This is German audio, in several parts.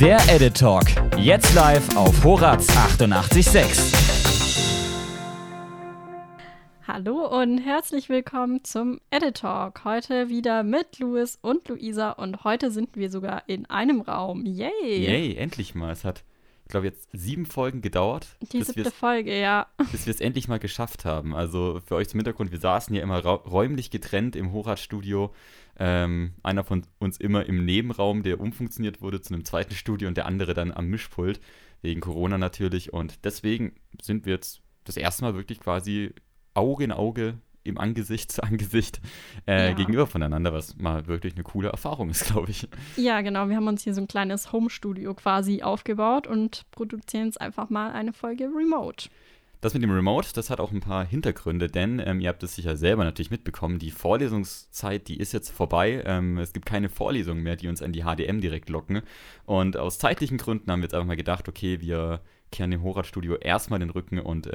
Der Edit.Talk, jetzt live auf HORADS 88,6. Hallo und herzlich willkommen zum Edit.Talk. Heute wieder mit Luis und Luisa und heute sind wir sogar in einem Raum. Yay! Yay, endlich mal. Es hat, ich glaube, jetzt 7 Folgen gedauert. Die 7. Folge, ja. Bis wir es endlich mal geschafft haben. Also für euch zum Hintergrund, wir saßen ja immer räumlich getrennt im Horatz-Studio. Einer von uns immer im Nebenraum, der umfunktioniert wurde zu einem zweiten Studio und der andere dann am Mischpult, wegen Corona natürlich. Und deswegen sind wir jetzt das erste Mal wirklich quasi Auge in Auge, im Angesicht zu Angesicht gegenüber voneinander, was mal wirklich eine coole Erfahrung ist, glaube ich. Ja, genau. Wir haben uns hier so ein kleines Home-Studio quasi aufgebaut und produzieren jetzt einfach mal eine Folge Remote. Das mit dem Remote, das hat auch ein paar Hintergründe, denn ihr habt es sicher selber natürlich mitbekommen, die Vorlesungszeit, die ist jetzt vorbei. Es gibt keine Vorlesungen mehr, die uns an die HDM direkt locken. Und aus zeitlichen Gründen haben wir jetzt einfach mal gedacht, okay, wir kehren dem Horatz-Studio erstmal den Rücken und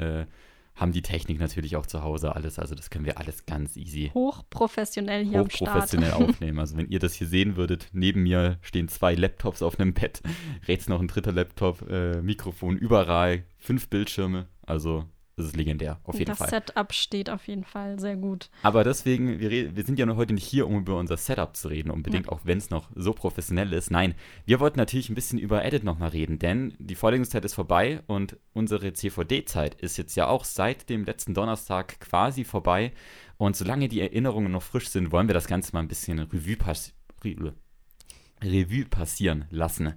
haben die Technik natürlich auch zu Hause, alles. Also das können wir alles ganz easy hochprofessionell aufnehmen. Also wenn ihr das hier sehen würdet, neben mir stehen 2 Laptops auf einem Bett, rechts noch ein dritter Laptop, Mikrofon überall, 5 Bildschirme. Also das ist legendär, auf jeden Fall. Das Setup steht auf jeden Fall sehr gut. Aber deswegen, wir sind ja noch heute nicht hier, um über unser Setup zu reden, unbedingt, auch wenn es noch so professionell ist. Nein, wir wollten natürlich ein bisschen über Edit nochmal reden, denn die Vorlesungszeit ist vorbei und unsere CVD-Zeit ist jetzt ja auch seit dem letzten Donnerstag quasi vorbei. Und solange die Erinnerungen noch frisch sind, wollen wir das Ganze mal ein bisschen Revue passieren lassen.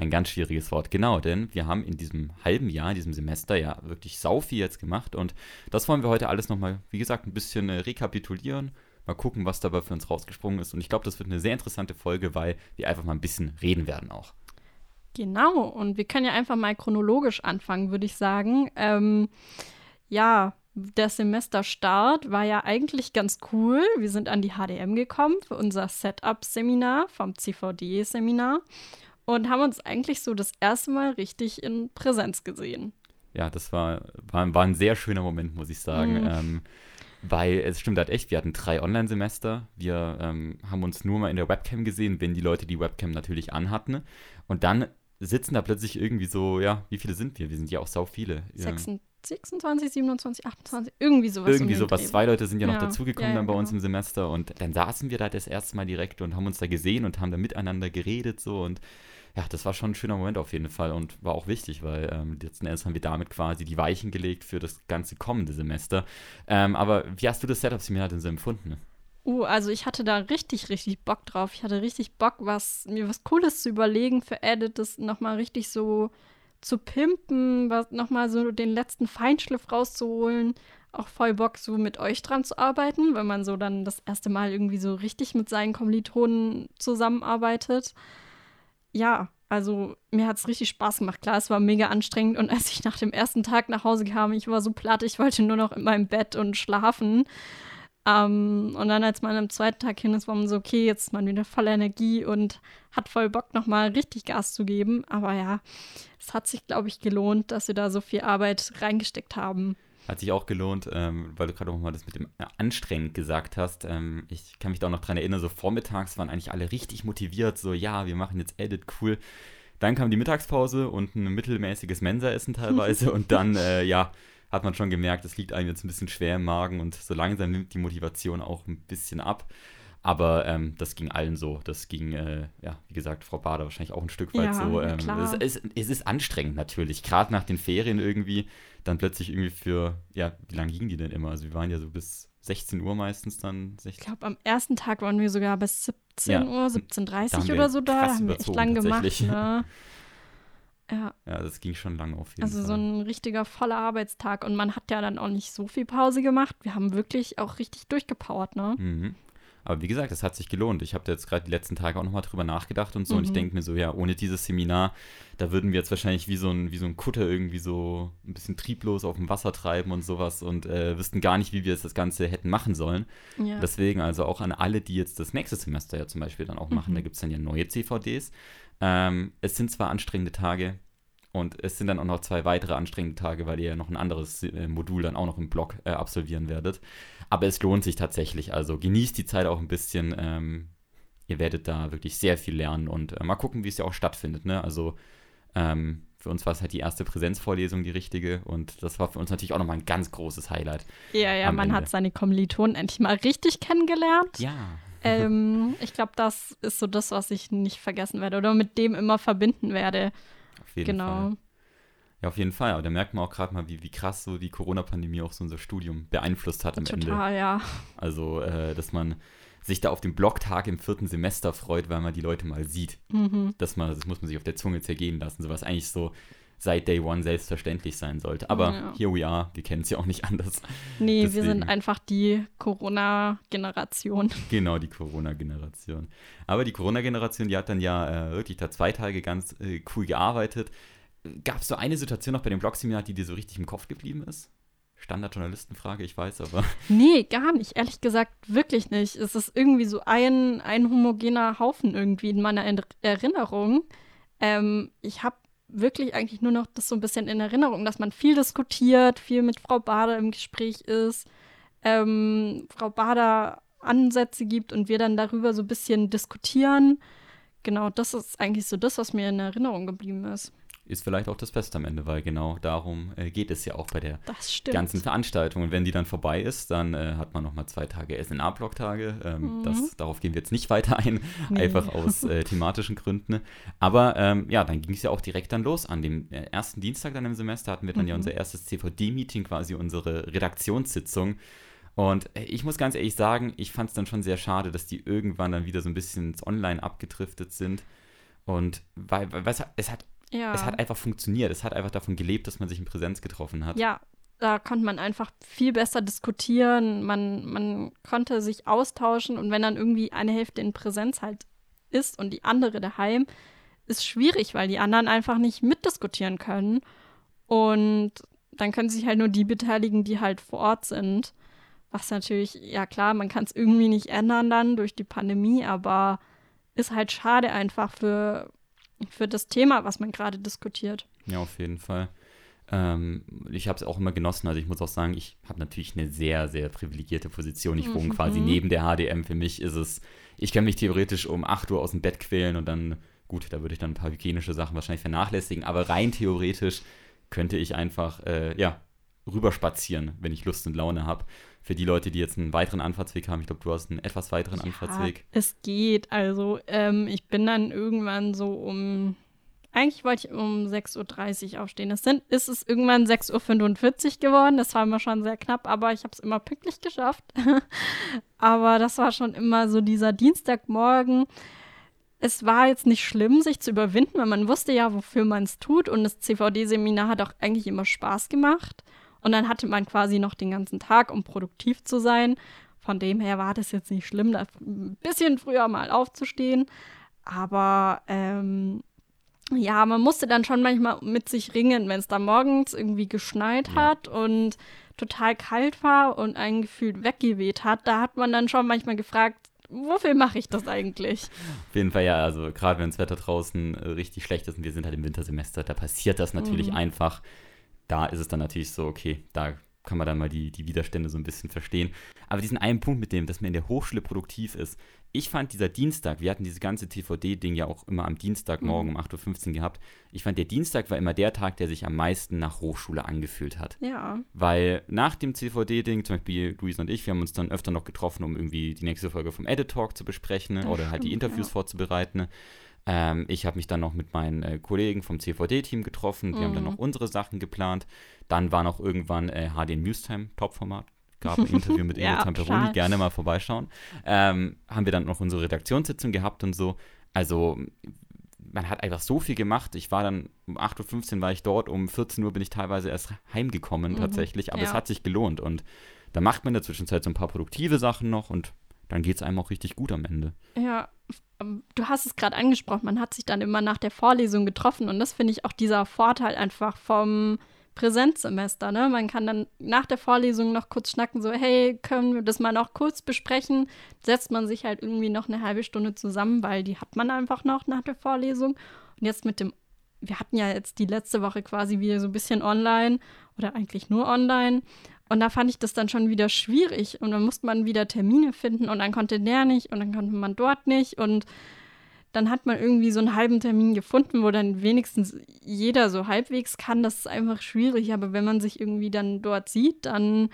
Ein ganz schwieriges Wort, genau, denn wir haben in diesem halben Jahr, in diesem Semester ja wirklich sau viel jetzt gemacht und das wollen wir heute alles nochmal, wie gesagt, ein bisschen rekapitulieren, mal gucken, was dabei für uns rausgesprungen ist und ich glaube, das wird eine sehr interessante Folge, weil wir einfach mal ein bisschen reden werden auch. Genau, und wir können ja einfach mal chronologisch anfangen, würde ich sagen. Der Semesterstart war ja eigentlich ganz cool. Wir sind an die HDM gekommen für unser Setup-Seminar vom CVD-Seminar. Und haben uns eigentlich so das erste Mal richtig in Präsenz gesehen. Ja, das war ein sehr schöner Moment, muss ich sagen. Weil es stimmt halt echt, wir hatten 3 Online-Semester. Wir haben uns nur mal in der Webcam gesehen, wenn die Leute die Webcam natürlich anhatten. Und dann sitzen da plötzlich irgendwie so, ja, wie viele sind wir? Wir sind ja auch sau viele. 26, 27, 28, irgendwie sowas. Irgendwie sowas. 2 Leute sind ja noch dazugekommen dann bei uns im Semester. Und dann saßen wir da das erste Mal direkt und haben uns da gesehen und haben da miteinander geredet so und ja, das war schon ein schöner Moment auf jeden Fall und war auch wichtig, weil letzten Endes haben wir damit quasi die Weichen gelegt für das ganze kommende Semester. Aber wie hast du das Setup-Seminar denn so empfunden? Also ich hatte da richtig Bock drauf. Ich hatte richtig Bock, mir was Cooles zu überlegen für Edit, das nochmal richtig so zu pimpen, nochmal so den letzten Feinschliff rauszuholen. Auch voll Bock, so mit euch dran zu arbeiten, wenn man so dann das erste Mal irgendwie so richtig mit seinen Kommilitonen zusammenarbeitet. Ja, also mir hat es richtig Spaß gemacht. Klar, es war mega anstrengend und als ich nach dem ersten Tag nach Hause kam, ich war so platt, ich wollte nur noch in meinem Bett und schlafen. Und dann, als man am zweiten Tag hin ist, war man so, okay, jetzt ist man wieder voller Energie und hat voll Bock, nochmal richtig Gas zu geben. Aber ja, es hat sich, glaube ich, gelohnt, dass wir da so viel Arbeit reingesteckt haben. Hat sich auch gelohnt, weil du gerade nochmal das mit dem anstrengend gesagt hast. Ich kann mich da auch noch dran erinnern, so vormittags waren eigentlich alle richtig motiviert, so ja, wir machen jetzt Edit, cool. Dann kam die Mittagspause und ein mittelmäßiges Mensaessen teilweise und dann, hat man schon gemerkt, es liegt einem jetzt ein bisschen schwer im Magen und so langsam nimmt die Motivation auch ein bisschen ab. Aber das ging allen so. Das ging, wie gesagt, Frau Bader wahrscheinlich auch ein Stück weit so. Es ist anstrengend natürlich, gerade nach den Ferien irgendwie, dann plötzlich irgendwie wie lange gingen die denn immer? Also wir waren ja so bis 16 Uhr meistens dann. Ich glaube, am ersten Tag waren wir sogar bis 17:30 Uhr oder so da. Haben wir echt lang gemacht, ne? Ja, das ging schon lange auf jeden Fall. Also so ein richtiger voller Arbeitstag. Und man hat ja dann auch nicht so viel Pause gemacht. Wir haben wirklich auch richtig durchgepowert, ne? Mhm. Aber wie gesagt, es hat sich gelohnt. Ich habe da jetzt gerade die letzten Tage auch nochmal drüber nachgedacht und so. Und ich denke mir so, ja, ohne dieses Seminar, da würden wir jetzt wahrscheinlich wie so ein Kutter irgendwie so ein bisschen trieblos auf dem Wasser treiben und sowas und wüssten gar nicht, wie wir jetzt das Ganze hätten machen sollen. Ja. Deswegen also auch an alle, die jetzt das nächste Semester ja zum Beispiel dann auch machen, da gibt es dann ja neue CVDs. Es sind zwar anstrengende Tage, und es sind dann auch noch 2 weitere anstrengende Tage, weil ihr ja noch ein anderes Modul dann auch noch im Blog absolvieren werdet. Aber es lohnt sich tatsächlich. Also genießt die Zeit auch ein bisschen. ihr werdet da wirklich sehr viel lernen und mal gucken, wie es ja auch stattfindet, ne? Also für uns war es halt die erste Präsenzvorlesung die richtige und das war für uns natürlich auch nochmal ein ganz großes Highlight. Ja, man hat seine Kommilitonen endlich mal richtig kennengelernt. Ja. Ich glaube, das ist so das, was ich nicht vergessen werde oder mit dem immer verbinden werde. Auf jeden Fall. Ja, auf jeden Fall. Aber da merkt man auch gerade mal, wie krass so die Corona-Pandemie auch so unser Studium beeinflusst hat am Ende. Total, ja. Also, dass man sich da auf den Blocktag im 4. Semester freut, weil man die Leute mal sieht. Mhm. Das muss man sich auf der Zunge zergehen lassen, so was eigentlich so seit Day One selbstverständlich sein sollte. Aber Here we are, wir kennen es ja auch nicht anders. Nee, deswegen. Wir sind einfach die Corona-Generation. Genau, die Corona-Generation. Aber die Corona-Generation, die hat dann ja wirklich da 2 Tage ganz cool gearbeitet. Gab es so eine Situation noch bei dem Blog-Seminar, die dir so richtig im Kopf geblieben ist? Standardjournalistenfrage, ich weiß, aber... Nee, gar nicht. Ehrlich gesagt, wirklich nicht. Es ist irgendwie so ein homogener Haufen irgendwie in meiner Erinnerung. Ich habe wirklich eigentlich nur noch das so ein bisschen in Erinnerung, dass man viel diskutiert, viel mit Frau Bader im Gespräch ist, Frau Bader Ansätze gibt und wir dann darüber so ein bisschen diskutieren. Genau, das ist eigentlich so das, was mir in Erinnerung geblieben ist. Ist vielleicht auch das Beste am Ende, weil genau darum geht es ja auch bei der ganzen Veranstaltung. Und wenn die dann vorbei ist, dann hat man nochmal 2 Tage SNA-Blocktage. Darauf gehen wir jetzt nicht weiter ein, einfach aus thematischen Gründen. Ne? Aber dann ging es ja auch direkt dann los. An dem ersten Dienstag dann im Semester hatten wir dann ja unser erstes CVD-Meeting, quasi unsere Redaktionssitzung. Und ich muss ganz ehrlich sagen, ich fand es dann schon sehr schade, dass die irgendwann dann wieder so ein bisschen ins Online abgedriftet sind. Und weil es hat einfach funktioniert. Es hat einfach davon gelebt, dass man sich in Präsenz getroffen hat. Ja, da konnte man einfach viel besser diskutieren. Man konnte sich austauschen. Und wenn dann irgendwie eine Hälfte in Präsenz halt ist und die andere daheim, ist schwierig, weil die anderen einfach nicht mitdiskutieren können. Und dann können sich halt nur die beteiligen, die halt vor Ort sind. Was natürlich, ja klar, man kann es irgendwie nicht ändern dann durch die Pandemie, aber ist halt schade einfach für das Thema, was man gerade diskutiert. Ja, auf jeden Fall. Ich habe es auch immer genossen. Also ich muss auch sagen, ich habe natürlich eine sehr, sehr privilegierte Position. Ich wohne quasi neben der HDM. Für mich ist es, ich kann mich theoretisch um 8 Uhr aus dem Bett quälen und dann, gut, da würde ich dann ein paar hygienische Sachen wahrscheinlich vernachlässigen, aber rein theoretisch könnte ich einfach, rüber spazieren, wenn ich Lust und Laune habe. Für die Leute, die jetzt einen weiteren Anfahrtsweg haben, ich glaube, du hast einen etwas weiteren Anfahrtsweg. Es geht, also ich bin dann irgendwann so eigentlich wollte ich um 6.30 Uhr aufstehen. Ist es irgendwann 6.45 Uhr geworden, das war immer schon sehr knapp, aber ich habe es immer pünktlich geschafft. Aber das war schon immer so dieser Dienstagmorgen. Es war jetzt nicht schlimm, sich zu überwinden, weil man wusste ja, wofür man es tut und das CVD-Seminar hat auch eigentlich immer Spaß gemacht. Und dann hatte man quasi noch den ganzen Tag, um produktiv zu sein. Von dem her war das jetzt nicht schlimm, da ein bisschen früher mal aufzustehen. Aber man musste dann schon manchmal mit sich ringen, wenn es da morgens irgendwie geschneit hat und total kalt war und einen gefühlt weggeweht hat. Da hat man dann schon manchmal gefragt, wofür mache ich das eigentlich? Auf jeden Fall, ja, also gerade wenn das Wetter draußen richtig schlecht ist und wir sind halt im Wintersemester, da passiert das natürlich einfach. Da ist es dann natürlich so, okay, da kann man dann mal die Widerstände so ein bisschen verstehen. Aber diesen einen Punkt mit dem, dass man in der Hochschule produktiv ist. Ich fand dieser Dienstag, wir hatten dieses ganze TVD-Ding ja auch immer am Dienstagmorgen um 8.15 Uhr gehabt. Ich fand, der Dienstag war immer der Tag, der sich am meisten nach Hochschule angefühlt hat. Ja. Weil nach dem TVD-Ding, zum Beispiel Luisa und ich, wir haben uns dann öfter noch getroffen, um irgendwie die nächste Folge vom Edit.Talk zu besprechen halt die Interviews vorzubereiten. Ich habe mich dann noch mit meinen Kollegen vom CVD-Team getroffen. Wir haben dann noch unsere Sachen geplant. Dann war noch irgendwann HDM Newstime, Topformat. Gab ein Interview mit Elisabeth Peroni, gerne mal vorbeischauen. Haben wir dann noch unsere Redaktionssitzung gehabt und so. Also man hat einfach so viel gemacht. Ich war dann um 8.15 Uhr war ich dort, um 14 Uhr bin ich teilweise erst heimgekommen tatsächlich. Aber es hat sich gelohnt. Und da macht man in der Zwischenzeit so ein paar produktive Sachen noch und dann geht es einem auch richtig gut am Ende. Ja, du hast es gerade angesprochen, man hat sich dann immer nach der Vorlesung getroffen und das finde ich auch dieser Vorteil einfach vom Präsenzsemester, ne? Man kann dann nach der Vorlesung noch kurz schnacken, so hey, können wir das mal noch kurz besprechen? Setzt man sich halt irgendwie noch eine halbe Stunde zusammen, weil die hat man einfach noch nach der Vorlesung. Und jetzt wir hatten ja jetzt die letzte Woche quasi wieder so ein bisschen online oder eigentlich nur online. Und da fand ich das dann schon wieder schwierig. Und dann musste man wieder Termine finden und dann konnte der nicht und dann konnte man dort nicht. Und dann hat man irgendwie so einen halben Termin gefunden, wo dann wenigstens jeder so halbwegs kann. Das ist einfach schwierig. Aber wenn man sich irgendwie dann dort sieht, dann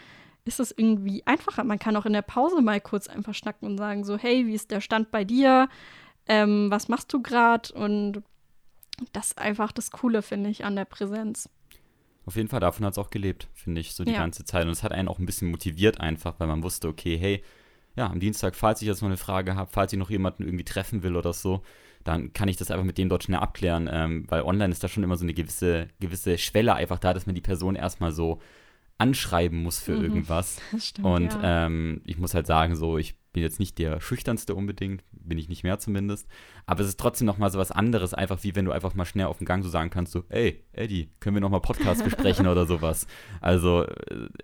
ist es irgendwie einfacher. Man kann auch in der Pause mal kurz einfach schnacken und sagen so, hey, wie ist der Stand bei dir? Was machst du gerade? Und das ist einfach das Coole, finde ich, an der Präsenz. Auf jeden Fall, davon hat es auch gelebt, finde ich, so die ganze Zeit. Und es hat einen auch ein bisschen motiviert einfach, weil man wusste, okay, hey, ja, am Dienstag, falls ich jetzt noch eine Frage habe, falls ich noch jemanden irgendwie treffen will oder so, dann kann ich das einfach mit dem dort schnell abklären, weil online ist da schon immer so eine gewisse Schwelle einfach da, dass man die Person erstmal so anschreiben muss für irgendwas. Das stimmt, und ich muss halt sagen, so, ich bin jetzt nicht der Schüchternste unbedingt, bin ich nicht mehr zumindest, aber es ist trotzdem nochmal so was anderes, einfach wie wenn du einfach mal schnell auf den Gang so sagen kannst, so, ey, Eddie, können wir nochmal Podcast besprechen oder sowas. Also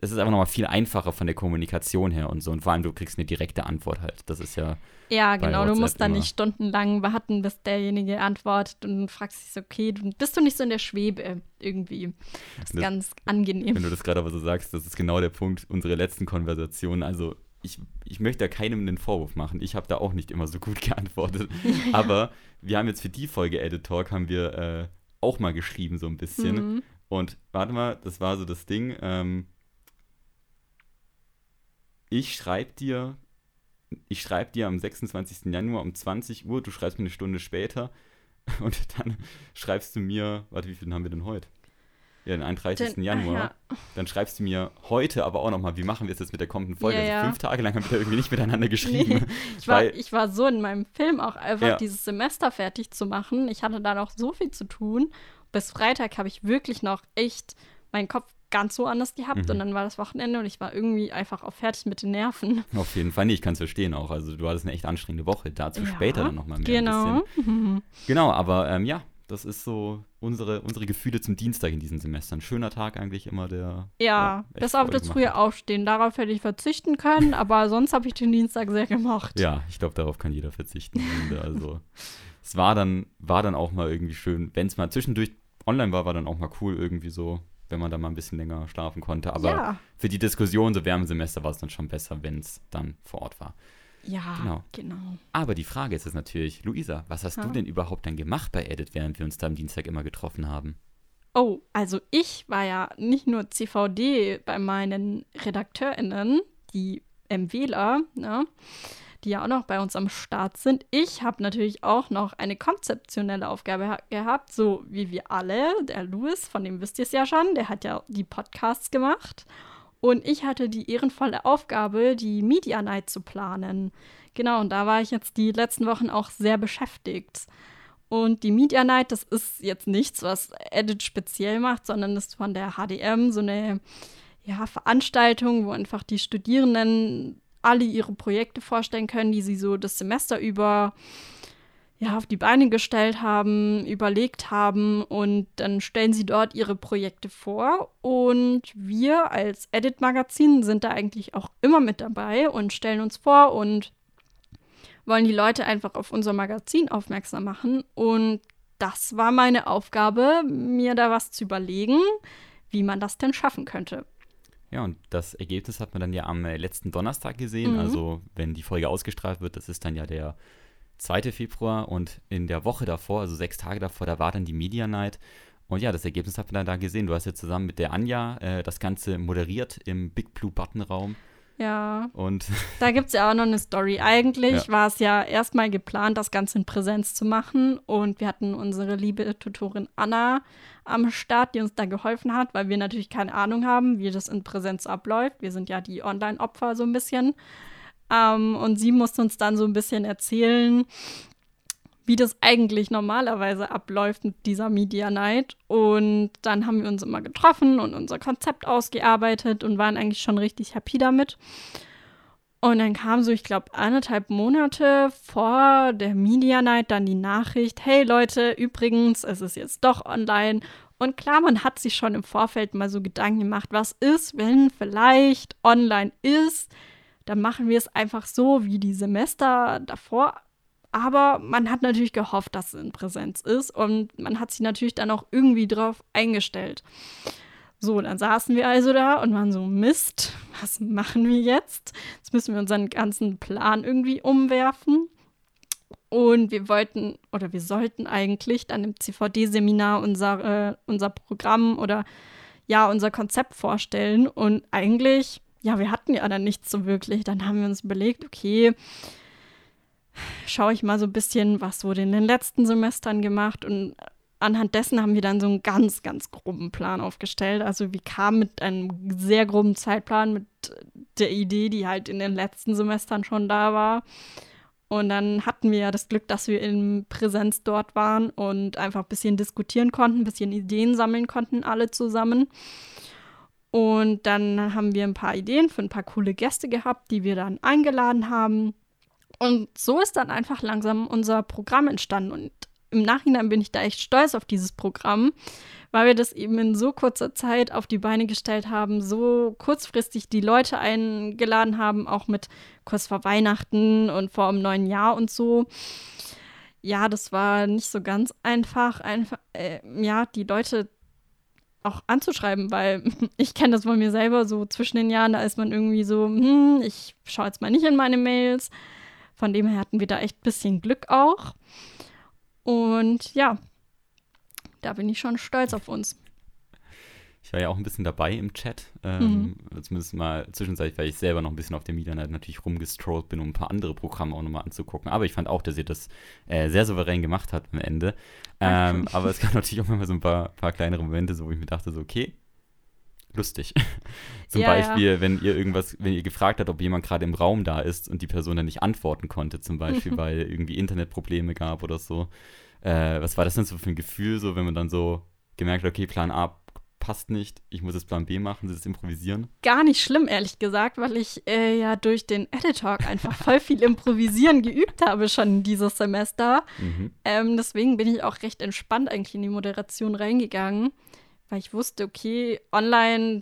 es ist einfach nochmal viel einfacher von der Kommunikation her und so, und vor allem du kriegst eine direkte Antwort halt, das ist ja bei genau, WhatsApp du musst dann nicht stundenlang warten, bis derjenige antwortet und fragst dich so, okay, bist du nicht so in der Schwebe irgendwie. Das ist ganz angenehm. Wenn du das gerade aber so sagst, das ist genau der Punkt, unsere letzten Konversationen, also ich möchte da keinem einen Vorwurf machen. Ich habe da auch nicht immer so gut geantwortet. Ja. Aber wir haben jetzt für die Folge edit.Talk haben wir auch mal geschrieben so ein bisschen. Mhm. Und warte mal, das war so das Ding. Ich schreibe dir am 26. Januar um 20 Uhr, du schreibst mir eine Stunde später und dann schreibst du mir, warte, wie viel haben wir denn heute? Ja, den 31. Januar. Ja. Dann schreibst du mir heute aber auch nochmal, wie machen wir es jetzt mit der kommenden Folge? Ja, also 5 Tage lang haben wir da irgendwie nicht miteinander geschrieben. Nee, ich war so in meinem Film auch einfach, dieses Semester fertig zu machen. Ich hatte da noch so viel zu tun. Bis Freitag habe ich wirklich noch echt meinen Kopf ganz so anders gehabt. Und dann war das Wochenende und ich war irgendwie einfach auch fertig mit den Nerven. Auf jeden Fall, nee, ich kann es verstehen auch. Also du hattest eine echt anstrengende Woche. Dazu später dann nochmal mehr ein bisschen. Genau, aber das ist so unsere Gefühle zum Dienstag in diesen Semestern. Schöner Tag eigentlich immer der. Ja, bis auf das frühe Aufstehen. Darauf hätte ich verzichten können, aber sonst habe ich den Dienstag sehr gemocht. Ja, ich glaube, darauf kann jeder verzichten. Also es war dann auch mal irgendwie schön, wenn es mal zwischendurch online war, war dann auch mal cool irgendwie so, wenn man da mal ein bisschen länger schlafen konnte. Aber für die Diskussion so während dem Semester war es dann schon besser, wenn es dann vor Ort war. Ja, genau. Aber die Frage ist es natürlich, Luisa, was hast du denn überhaupt dann gemacht bei Edit, während wir uns da am Dienstag immer getroffen haben? Oh, also ich war ja nicht nur CVD bei meinen RedakteurInnen, die MWler, ne, die ja auch noch bei uns am Start sind. Ich habe natürlich auch noch eine konzeptionelle Aufgabe gehabt, so wie wir alle. Der Luis, von dem wisst ihr es ja schon, der hat ja die Podcasts gemacht. Und ich hatte die ehrenvolle Aufgabe, die Media Night zu planen. Genau, und da war ich jetzt die letzten Wochen auch sehr beschäftigt. Und die Media Night, das ist jetzt nichts, was Edit speziell macht, sondern ist von der HDM so eine Veranstaltung, wo einfach die Studierenden alle ihre Projekte vorstellen können, die sie so das Semester über auf die Beine gestellt haben, überlegt haben, und dann stellen sie dort ihre Projekte vor, und wir als Edit-Magazin sind da eigentlich auch immer mit dabei und stellen uns vor und wollen die Leute einfach auf unser Magazin aufmerksam machen, und das war meine Aufgabe, mir da was zu überlegen, wie man das denn schaffen könnte. Ja, und das Ergebnis hat man dann ja am letzten Donnerstag gesehen, also wenn die Folge ausgestrahlt wird, das ist dann ja der 2. Februar, und in der Woche davor, also 6 Tage davor, da war dann die Media Night, und das Ergebnis hat man dann da gesehen. Du hast ja zusammen mit der Anja das Ganze moderiert im Big Blue Button Raum. Ja, und da gibt es ja auch noch eine Story. Eigentlich war es ja erstmal geplant, das Ganze in Präsenz zu machen, und wir hatten unsere liebe Tutorin Anna am Start, die uns da geholfen hat, weil wir natürlich keine Ahnung haben, wie das in Präsenz abläuft. Wir sind ja die Online-Opfer so ein bisschen. Und sie musste uns dann so ein bisschen erzählen, wie das eigentlich normalerweise abläuft mit dieser Media Night. Und dann haben wir uns immer getroffen und unser Konzept ausgearbeitet und waren eigentlich schon richtig happy damit. Und dann kam so, ich glaube, 1,5 Monate vor der Media Night dann die Nachricht, hey Leute, übrigens, es ist jetzt doch online. Und klar, man hat sich schon im Vorfeld mal so Gedanken gemacht, was ist, wenn vielleicht online ist? Dann machen wir es einfach so wie die Semester davor. Aber man hat natürlich gehofft, dass es in Präsenz ist, und man hat sich natürlich dann auch irgendwie drauf eingestellt. So, dann saßen wir also da und waren so, Mist, was machen wir jetzt? Jetzt müssen wir unseren ganzen Plan irgendwie umwerfen. Und wir wollten oder wir sollten eigentlich dann im CVD-Seminar unser Programm oder ja, unser Konzept vorstellen. Und eigentlich, ja, wir hatten ja dann nichts so wirklich. Dann haben wir uns überlegt, okay, schaue ich mal so ein bisschen, was wurde in den letzten Semestern gemacht, und anhand dessen haben wir dann so einen ganz, ganz groben Plan aufgestellt. Also wir kamen mit einem sehr groben Zeitplan, mit der Idee, die halt in den letzten Semestern schon da war. Und dann hatten wir ja das Glück, dass wir in Präsenz dort waren und einfach ein bisschen diskutieren konnten, ein bisschen Ideen sammeln konnten, alle zusammen. Und dann haben wir ein paar Ideen für ein paar coole Gäste gehabt, die wir dann eingeladen haben. Und so ist dann einfach langsam unser Programm entstanden, und im Nachhinein bin ich da echt stolz auf dieses Programm, weil wir das eben in so kurzer Zeit auf die Beine gestellt haben, so kurzfristig die Leute eingeladen haben, auch mit kurz vor Weihnachten und vor dem neuen Jahr und so. Ja, das war nicht so ganz einfach, die Leute auch anzuschreiben, weil ich kenne das von mir selber, so zwischen den Jahren, da ist man irgendwie so, ich schaue jetzt mal nicht in meine Mails. Von dem her hatten wir da echt ein bisschen Glück auch. Und ja, da bin ich schon stolz auf uns. Ich war ja auch ein bisschen dabei im Chat. Zumindest mal zwischenzeitlich, weil ich selber noch ein bisschen auf dem Internet natürlich rumgestrollt bin, um ein paar andere Programme auch nochmal anzugucken. Aber ich fand auch, dass ihr das sehr souverän gemacht habt am Ende. Aber es gab natürlich auch immer so ein paar kleinere Momente, so, wo ich mir dachte, so okay, lustig. Zum Beispiel, ja. wenn ihr gefragt habt, ob jemand gerade im Raum da ist und die Person dann nicht antworten konnte, zum Beispiel, weil irgendwie Internetprobleme gab oder so. Was war das denn so für ein Gefühl, so wenn man dann so gemerkt hat, okay, Plan A passt nicht, ich muss jetzt Plan B machen, das improvisieren? Gar nicht schlimm, ehrlich gesagt, weil ich ja durch den Edit.Talk einfach voll viel improvisieren geübt habe schon dieses Semester. Deswegen bin ich auch recht entspannt eigentlich in die Moderation reingegangen. Weil ich wusste, okay, online,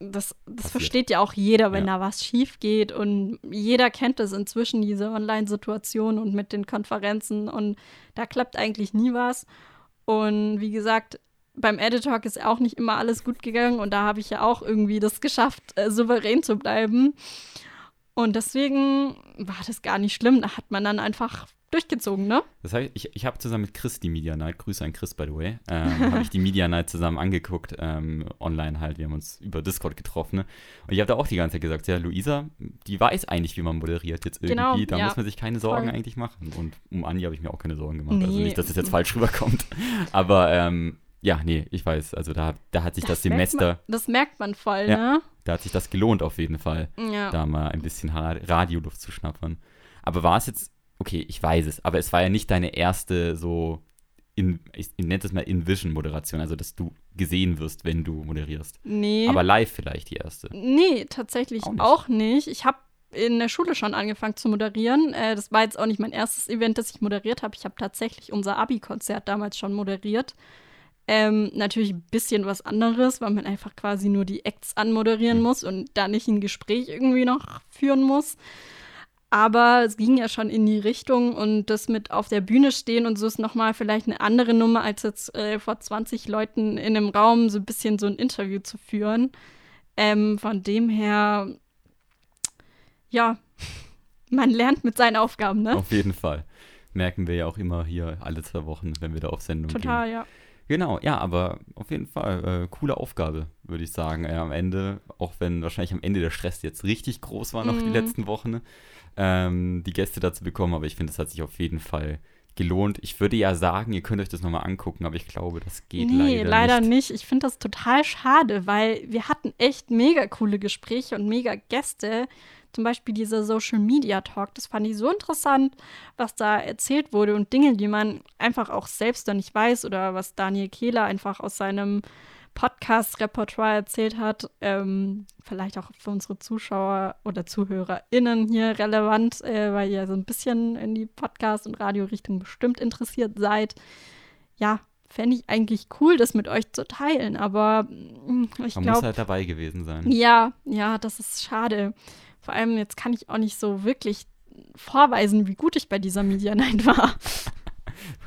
das versteht ja auch jeder, wenn da was schief geht. Und jeder kennt das inzwischen, diese Online-Situation und mit den Konferenzen. Und da klappt eigentlich nie was. Und wie gesagt, beim Edit.Talk ist auch nicht immer alles gut gegangen. Und da habe ich ja auch irgendwie das geschafft, souverän zu bleiben. Und deswegen war das gar nicht schlimm. Da hat man dann einfach durchgezogen, ne? Das heißt, ich habe zusammen mit Chris die Media Night, Grüße an Chris, by the way, habe ich die Media Night zusammen angeguckt, online halt, wir haben uns über Discord getroffen, ne? Und ich habe da auch die ganze Zeit gesagt, ja, Luisa, die weiß eigentlich, wie man moderiert jetzt irgendwie, genau, da muss man sich keine Sorgen eigentlich machen. Und um Anja habe ich mir auch keine Sorgen gemacht, also nicht, dass es jetzt falsch rüberkommt, aber ich weiß, also da hat sich das Semester... das merkt man voll, ne? Da hat sich das gelohnt auf jeden Fall, da mal ein bisschen Radioluft zu schnappern. Aber war es jetzt... Okay, ich weiß es, aber es war ja nicht deine erste so, ich nenne das mal In-Vision-Moderation, also dass du gesehen wirst, wenn du moderierst. Nee. Aber live vielleicht die erste. Nee, tatsächlich auch nicht. Ich habe in der Schule schon angefangen zu moderieren. Das war jetzt auch nicht mein erstes Event, das ich moderiert habe. Ich habe tatsächlich unser Abi-Konzert damals schon moderiert. Natürlich ein bisschen was anderes, weil man einfach quasi nur die Acts anmoderieren muss und da nicht ein Gespräch irgendwie noch führen muss. Aber es ging ja schon in die Richtung, und das mit auf der Bühne stehen und so ist nochmal vielleicht eine andere Nummer, als jetzt vor 20 Leuten in einem Raum so ein bisschen so ein Interview zu führen. Von dem her, ja, man lernt mit seinen Aufgaben, ne? Auf jeden Fall. Merken wir ja auch immer hier alle 2 Wochen, wenn wir da auf Sendung gehen. Total, ja. Genau, ja, aber auf jeden Fall coole Aufgabe, würde ich sagen, am Ende, auch wenn wahrscheinlich am Ende der Stress jetzt richtig groß war noch die letzten Wochen, die Gäste dazu bekommen, aber ich finde, das hat sich auf jeden Fall gelohnt. Ich würde ja sagen, ihr könnt euch das nochmal angucken, aber ich glaube, das geht leider nicht. Ich finde das total schade, weil wir hatten echt mega coole Gespräche und mega Gäste. Zum Beispiel dieser Social-Media-Talk, das fand ich so interessant, was da erzählt wurde und Dinge, die man einfach auch selbst dann nicht weiß, oder was Daniel Kehler einfach aus seinem Podcast-Repertoire erzählt hat, vielleicht auch für unsere Zuschauer oder ZuhörerInnen hier relevant, weil ihr so ein bisschen in die Podcast- und Radiorichtung bestimmt interessiert seid. Ja, fände ich eigentlich cool, das mit euch zu teilen, aber ich glaube... Man muss halt dabei gewesen sein. Ja, das ist schade. Vor allem, jetzt kann ich auch nicht so wirklich vorweisen, wie gut ich bei dieser Media Night war.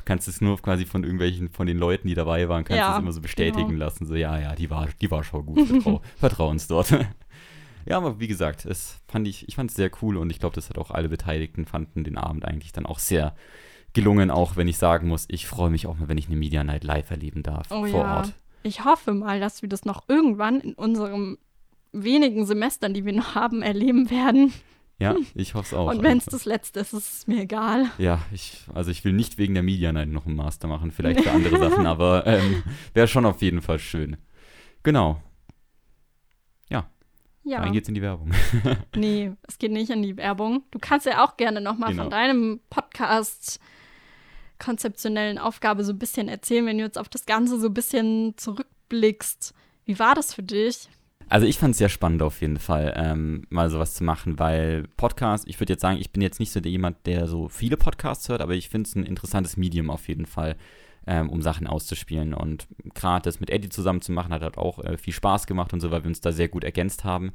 kannst es nur quasi von irgendwelchen, von den Leuten, die dabei waren, kannst es immer so bestätigen lassen. So, ja, die war schon gut, vertrau uns dort. Ja, aber wie gesagt, ich fand es sehr cool und ich glaube, das hat auch alle Beteiligten fanden den Abend eigentlich dann auch sehr gelungen, auch wenn ich sagen muss, ich freue mich auch mal, wenn ich eine Media Night live erleben darf vor Ort. Ich hoffe mal, dass wir das noch irgendwann in unseren wenigen Semestern, die wir noch haben, erleben werden. Ja, ich hoffe es auch. Und wenn es das Letzte ist, ist es mir egal. Ja, ich will nicht wegen der Media Night noch einen Master machen, vielleicht für andere Sachen, aber wäre schon auf jeden Fall schön. Genau. Ja. Dann geht's in die Werbung. Nee, es geht nicht in die Werbung. Du kannst ja auch gerne nochmal von deinem Podcast-konzeptionellen Aufgabe so ein bisschen erzählen, wenn du jetzt auf das Ganze so ein bisschen zurückblickst. Wie war das für dich? Also ich fand es sehr spannend auf jeden Fall, mal sowas zu machen, weil Podcast, ich würde jetzt sagen, ich bin jetzt nicht so jemand, der so viele Podcasts hört, aber ich finde es ein interessantes Medium auf jeden Fall, um Sachen auszuspielen. Und gerade das mit Eddie zusammen zu machen, hat halt auch viel Spaß gemacht und so, weil wir uns da sehr gut ergänzt haben.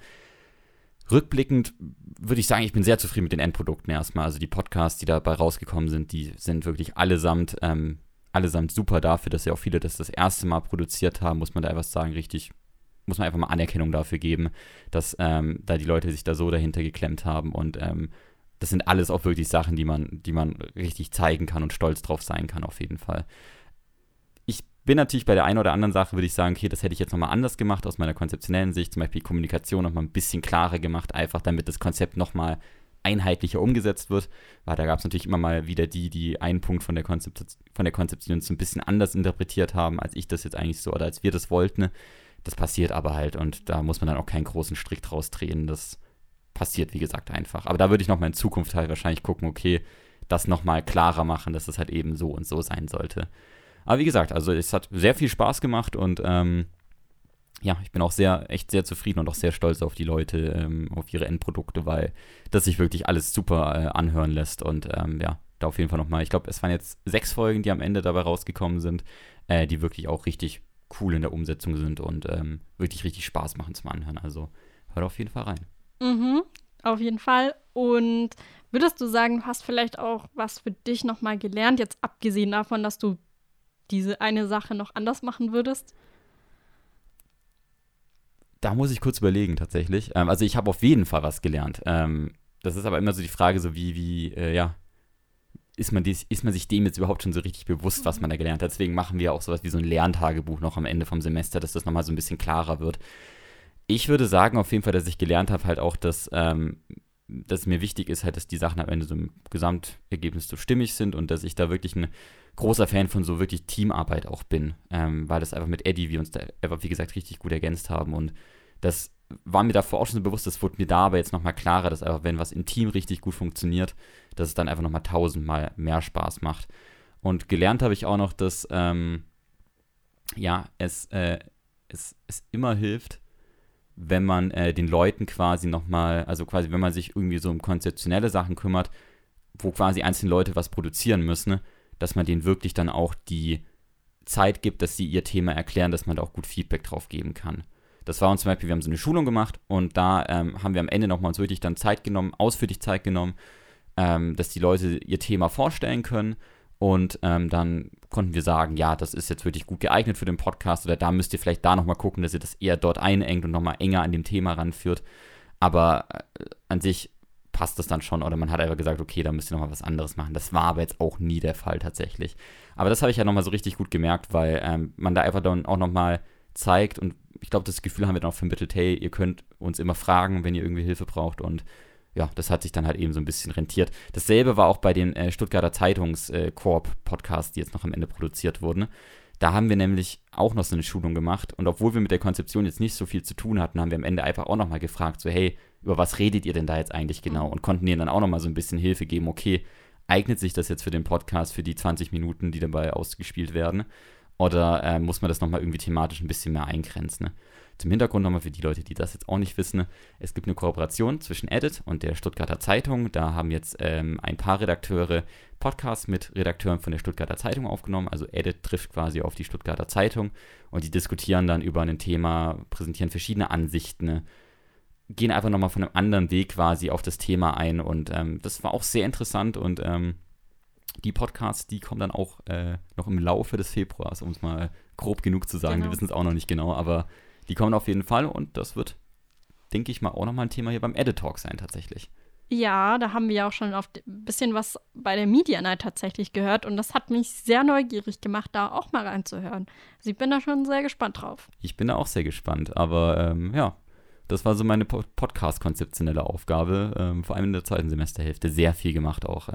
Rückblickend würde ich sagen, ich bin sehr zufrieden mit den Endprodukten erstmal. Also die Podcasts, die dabei rausgekommen sind, die sind wirklich allesamt super dafür, dass ja auch viele das erste Mal produziert haben, muss man da etwas sagen, richtig muss man einfach mal Anerkennung dafür geben, dass da die Leute sich da so dahinter geklemmt haben und das sind alles auch wirklich Sachen, die man richtig zeigen kann und stolz drauf sein kann auf jeden Fall. Ich bin natürlich bei der einen oder anderen Sache, würde ich sagen, okay, das hätte ich jetzt nochmal anders gemacht aus meiner konzeptionellen Sicht, zum Beispiel Kommunikation nochmal ein bisschen klarer gemacht, einfach damit das Konzept nochmal einheitlicher umgesetzt wird, weil da gab es natürlich immer mal wieder die einen Punkt von der Konzeption so ein bisschen anders interpretiert haben, als ich das jetzt eigentlich so oder als wir das wollten. Das passiert aber halt und da muss man dann auch keinen großen Strick draus drehen. Das passiert, wie gesagt, einfach. Aber da würde ich nochmal in Zukunft halt wahrscheinlich gucken, okay, das nochmal klarer machen, dass es halt eben so und so sein sollte. Aber wie gesagt, also es hat sehr viel Spaß gemacht und ich bin auch echt sehr zufrieden und auch sehr stolz auf die Leute, auf ihre Endprodukte, weil das sich wirklich alles super anhören lässt und da auf jeden Fall nochmal. Ich glaube, es waren jetzt 6 Folgen, die am Ende dabei rausgekommen sind, die wirklich auch richtig cool in der Umsetzung sind und wirklich richtig Spaß machen zum Anhören. Also hört auf jeden Fall rein. Mhm, auf jeden Fall. Und würdest du sagen, du hast vielleicht auch was für dich nochmal gelernt, jetzt abgesehen davon, dass du diese eine Sache noch anders machen würdest? Da muss ich kurz überlegen tatsächlich. Also ich habe auf jeden Fall was gelernt. Das ist aber immer so die Frage, so wie ist man sich dem jetzt überhaupt schon so richtig bewusst, was man da gelernt hat. Deswegen machen wir auch sowas wie so ein Lerntagebuch noch am Ende vom Semester, dass das nochmal so ein bisschen klarer wird. Ich würde sagen auf jeden Fall, dass ich gelernt habe halt auch, dass mir wichtig ist halt, dass die Sachen am Ende so im Gesamtergebnis so stimmig sind und dass ich da wirklich ein großer Fan von so wirklich Teamarbeit auch bin, weil das einfach mit Eddie, wir uns da einfach, wie gesagt, richtig gut ergänzt haben und das war mir davor auch schon so bewusst, das wurde mir da aber jetzt nochmal klarer, dass einfach, wenn was im Team richtig gut funktioniert, dass es dann einfach nochmal 1000-mal mehr Spaß macht. Und gelernt habe ich auch noch, dass es immer hilft, wenn man den Leuten quasi nochmal, also quasi, wenn man sich irgendwie so um konzeptionelle Sachen kümmert, wo quasi einzelne Leute was produzieren müssen, dass man denen wirklich dann auch die Zeit gibt, dass sie ihr Thema erklären, dass man da auch gut Feedback drauf geben kann. Das war uns zum Beispiel, wir haben so eine Schulung gemacht und da haben wir am Ende nochmal uns wirklich dann ausführlich Zeit genommen, dass die Leute ihr Thema vorstellen können und dann konnten wir sagen, ja, das ist jetzt wirklich gut geeignet für den Podcast oder da müsst ihr vielleicht da nochmal gucken, dass ihr das eher dort einengt und nochmal enger an dem Thema ranführt, aber an sich passt das dann schon oder man hat einfach gesagt, okay, da müsst ihr nochmal was anderes machen. Das war aber jetzt auch nie der Fall tatsächlich. Aber das habe ich ja nochmal so richtig gut gemerkt, weil man da einfach dann auch nochmal zeigt und ich glaube, das Gefühl haben wir dann auch vermittelt, hey, ihr könnt uns immer fragen, wenn ihr irgendwie Hilfe braucht und ja, das hat sich dann halt eben so ein bisschen rentiert. Dasselbe war auch bei den Stuttgarter Zeitungs-Koop-Podcasts, die jetzt noch am Ende produziert wurden. Da haben wir nämlich auch noch so eine Schulung gemacht und obwohl wir mit der Konzeption jetzt nicht so viel zu tun hatten, haben wir am Ende einfach auch nochmal gefragt, so hey, über was redet ihr denn da jetzt eigentlich genau und konnten denen dann auch nochmal so ein bisschen Hilfe geben, okay, eignet sich das jetzt für den Podcast, für die 20 Minuten, die dabei ausgespielt werden? Oder muss man das nochmal irgendwie thematisch ein bisschen mehr eingrenzen? Ne? Zum Hintergrund nochmal für die Leute, die das jetzt auch nicht wissen. Es gibt eine Kooperation zwischen Edit und der Stuttgarter Zeitung. Da haben jetzt ein paar Redakteure Podcasts mit Redakteuren von der Stuttgarter Zeitung aufgenommen. Also Edit trifft quasi auf die Stuttgarter Zeitung. Und die diskutieren dann über ein Thema, präsentieren verschiedene Ansichten, ne? Gehen einfach nochmal von einem anderen Weg quasi auf das Thema ein. Und das war auch sehr interessant und Die Podcasts, die kommen dann auch noch im Laufe des Februars, um es mal grob genug zu sagen. Genau. Wir wissen es auch noch nicht genau, aber die kommen auf jeden Fall. Und das wird, denke ich mal, auch nochmal ein Thema hier beim Edit.Talk sein tatsächlich. Ja, da haben wir ja auch schon ein bisschen was bei der Media Night tatsächlich gehört. Und das hat mich sehr neugierig gemacht, da auch mal reinzuhören. Also ich bin da schon sehr gespannt drauf. Ich bin da auch sehr gespannt. Aber ja, das war so meine Podcast-konzeptionelle Aufgabe. Vor allem in der zweiten Semesterhälfte sehr viel gemacht auch.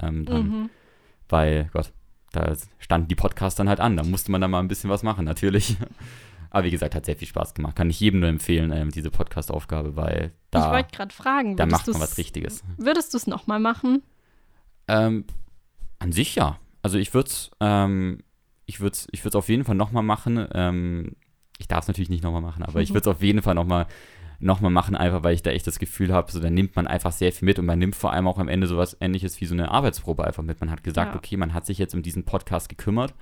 Weil, Gott, da standen die Podcasts dann halt an. Da musste man dann mal ein bisschen was machen, natürlich. Aber wie gesagt, hat sehr viel Spaß gemacht. Kann ich jedem nur empfehlen, diese Podcast-Aufgabe, weil da. Ich wollte gerade fragen, da macht man was Richtiges. Würdest du es nochmal machen? An sich ja. Also ich würde es ich würd's auf jeden Fall nochmal machen. Ich darf es natürlich nicht nochmal machen, aber ich würde es auf jeden Fall nochmal machen, einfach weil ich da echt das Gefühl habe, so, da nimmt man einfach sehr viel mit und man nimmt vor allem auch am Ende sowas Ähnliches wie so eine Arbeitsprobe einfach mit. Man hat gesagt, ja, okay, man hat sich jetzt um diesen Podcast gekümmert.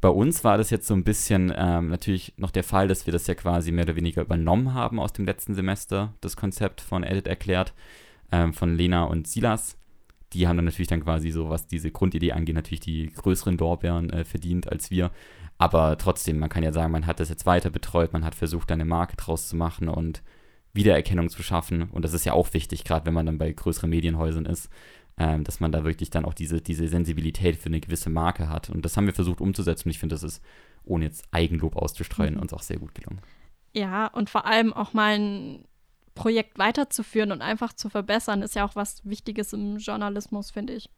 Bei uns war das jetzt so ein bisschen natürlich noch der Fall, dass wir das ja quasi mehr oder weniger übernommen haben aus dem letzten Semester, das Konzept von Edit erklärt, von Lena und Silas. Die haben dann natürlich dann quasi so, was diese Grundidee angeht, natürlich die größeren Lorbeeren verdient als wir. Aber trotzdem, man kann ja sagen, man hat das jetzt weiter betreut, man hat versucht, da eine Marke draus zu machen und Wiedererkennung zu schaffen. Und das ist ja auch wichtig, gerade wenn man dann bei größeren Medienhäusern ist, dass man da wirklich dann auch diese Sensibilität für eine gewisse Marke hat. Und das haben wir versucht umzusetzen. Und ich finde, das ist, ohne jetzt Eigenlob auszustreuen, uns auch sehr gut gelungen. Ja, und vor allem auch mal ein Projekt weiterzuführen und einfach zu verbessern, ist ja auch was Wichtiges im Journalismus, finde ich.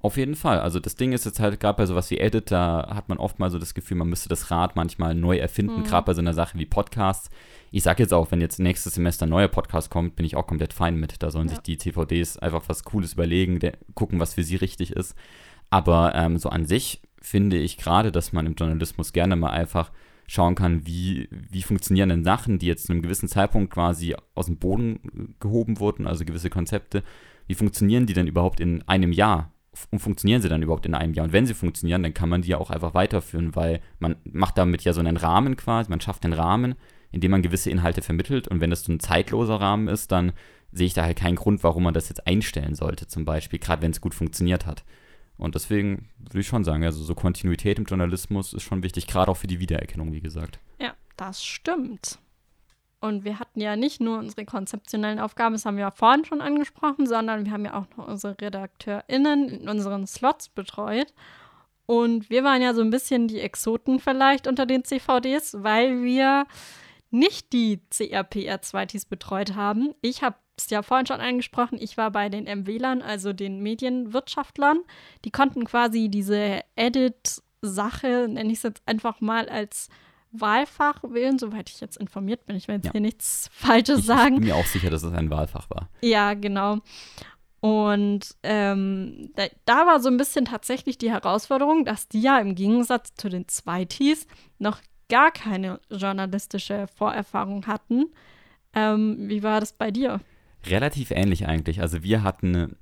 Auf jeden Fall. Also das Ding ist jetzt halt, gerade bei sowas wie Edit, da hat man oft mal so das Gefühl, man müsste das Rad manchmal neu erfinden, gerade bei so einer Sache wie Podcasts. Ich sage jetzt auch, wenn jetzt nächstes Semester ein neuer Podcast kommt, bin ich auch komplett fein mit. Da sollen sich die CVDs einfach was Cooles überlegen, gucken, was für sie richtig ist. Aber so an sich finde ich gerade, dass man im Journalismus gerne mal einfach schauen kann, wie funktionieren denn Sachen, die jetzt zu einem gewissen Zeitpunkt quasi aus dem Boden gehoben wurden, also gewisse Konzepte, wie funktionieren die denn überhaupt in einem Jahr? Und funktionieren sie dann überhaupt in einem Jahr? Und wenn sie funktionieren, dann kann man die ja auch einfach weiterführen, weil man macht damit ja so einen Rahmen quasi, man schafft einen Rahmen, in dem man gewisse Inhalte vermittelt. Und wenn das so ein zeitloser Rahmen ist, dann sehe ich da halt keinen Grund, warum man das jetzt einstellen sollte zum Beispiel, gerade wenn es gut funktioniert hat. Und deswegen würde ich schon sagen, also so Kontinuität im Journalismus ist schon wichtig, gerade auch für die Wiedererkennung, wie gesagt. Ja, das stimmt. Und wir hatten ja nicht nur unsere konzeptionellen Aufgaben, das haben wir ja vorhin schon angesprochen, sondern wir haben ja auch noch unsere RedakteurInnen in unseren Slots betreut. Und wir waren ja so ein bisschen die Exoten vielleicht unter den CVDs, weil wir nicht die CRPR2Ts betreut haben. Ich habe es ja vorhin schon angesprochen, ich war bei den MWlern, also den Medienwirtschaftlern. Die konnten quasi diese Edit-Sache, nenne ich es jetzt einfach mal, als Wahlfach wählen, soweit ich jetzt informiert bin. Ich will jetzt hier nichts Falsches sagen. Ich bin mir auch sicher, dass es ein Wahlfach war. Ja, genau. Und da war so ein bisschen tatsächlich die Herausforderung, dass die ja im Gegensatz zu den 2Ts noch gar keine journalistische Vorerfahrung hatten. Wie war das bei dir? Relativ ähnlich eigentlich. Also wir hatten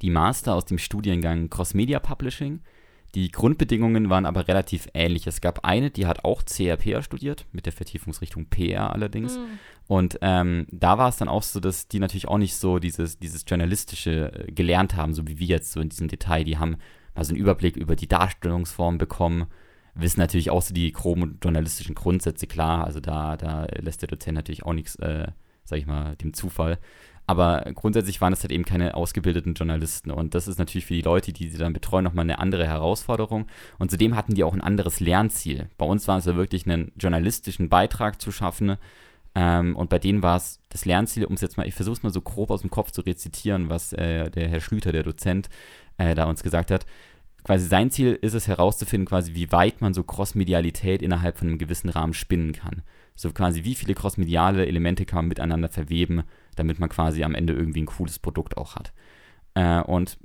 die Master aus dem Studiengang Crossmedia Publishing. Die Grundbedingungen waren aber relativ ähnlich. Es gab eine, die hat auch CRPR studiert, mit der Vertiefungsrichtung PR allerdings. Und da war es dann auch so, dass die natürlich auch nicht so dieses Journalistische gelernt haben, so wie wir jetzt so in diesem Detail. Die haben mal so einen Überblick über die Darstellungsform bekommen, wissen natürlich auch so die groben journalistischen Grundsätze, klar. Also da lässt der Dozent natürlich auch nichts, sag ich mal, dem Zufall. Aber grundsätzlich waren es halt eben keine ausgebildeten Journalisten. Und das ist natürlich für die Leute, die sie dann betreuen, nochmal eine andere Herausforderung. Und zudem hatten die auch ein anderes Lernziel. Bei uns war es ja wirklich, einen journalistischen Beitrag zu schaffen. Und bei denen war es das Lernziel, ich versuche es mal so grob aus dem Kopf zu rezitieren, was der Herr Schlüter, der Dozent, da uns gesagt hat. Quasi sein Ziel ist es herauszufinden, quasi wie weit man so Crossmedialität innerhalb von einem gewissen Rahmen spinnen kann. So quasi wie viele crossmediale Elemente kann man miteinander verweben, damit man quasi am Ende irgendwie ein cooles Produkt auch hat. Und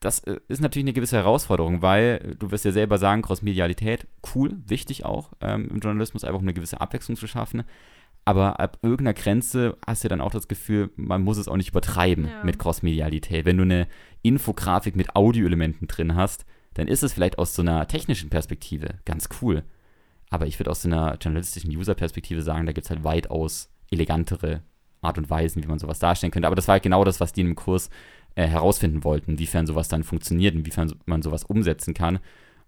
das ist natürlich eine gewisse Herausforderung, weil du wirst ja selber sagen, Crossmedialität, cool, wichtig auch im Journalismus, einfach um eine gewisse Abwechslung zu schaffen. Aber ab irgendeiner Grenze hast du ja dann auch das Gefühl, man muss es auch nicht übertreiben mit Crossmedialität. Wenn du eine Infografik mit Audioelementen drin hast, dann ist es vielleicht aus so einer technischen Perspektive ganz cool. Aber ich würde aus so einer journalistischen User-Perspektive sagen, da gibt es halt weitaus elegantere Art und Weisen, wie man sowas darstellen könnte. Aber das war halt genau das, was die im Kurs herausfinden wollten, inwiefern sowas dann funktioniert, inwiefern man sowas umsetzen kann.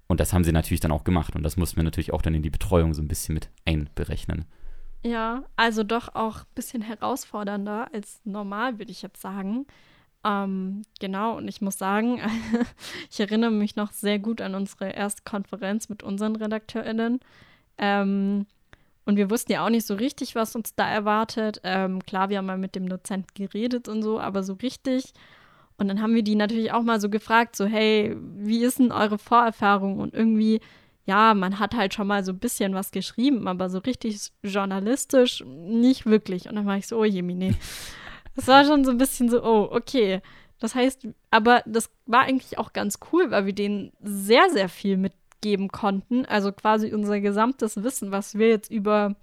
Und das haben sie natürlich dann auch gemacht. Und das mussten wir natürlich auch dann in die Betreuung so ein bisschen mit einberechnen. Ja, also doch auch ein bisschen herausfordernder als normal, würde ich jetzt sagen. Genau, und ich muss sagen, ich erinnere mich noch sehr gut an unsere erste Konferenz mit unseren RedakteurInnen. Und wir wussten ja auch nicht so richtig, was uns da erwartet. Klar, wir haben mal mit dem Dozenten geredet und so, aber so richtig. Und dann haben wir die natürlich auch mal so gefragt, so hey, wie ist denn eure Vorerfahrung? Und irgendwie, ja, man hat halt schon mal so ein bisschen was geschrieben, aber so richtig journalistisch nicht wirklich. Und dann war ich so, oh je, Mine. Das war schon so ein bisschen so, oh, okay. Das heißt, aber das war eigentlich auch ganz cool, weil wir denen sehr, sehr viel mitgeben konnten. Also quasi unser gesamtes Wissen, was wir jetzt über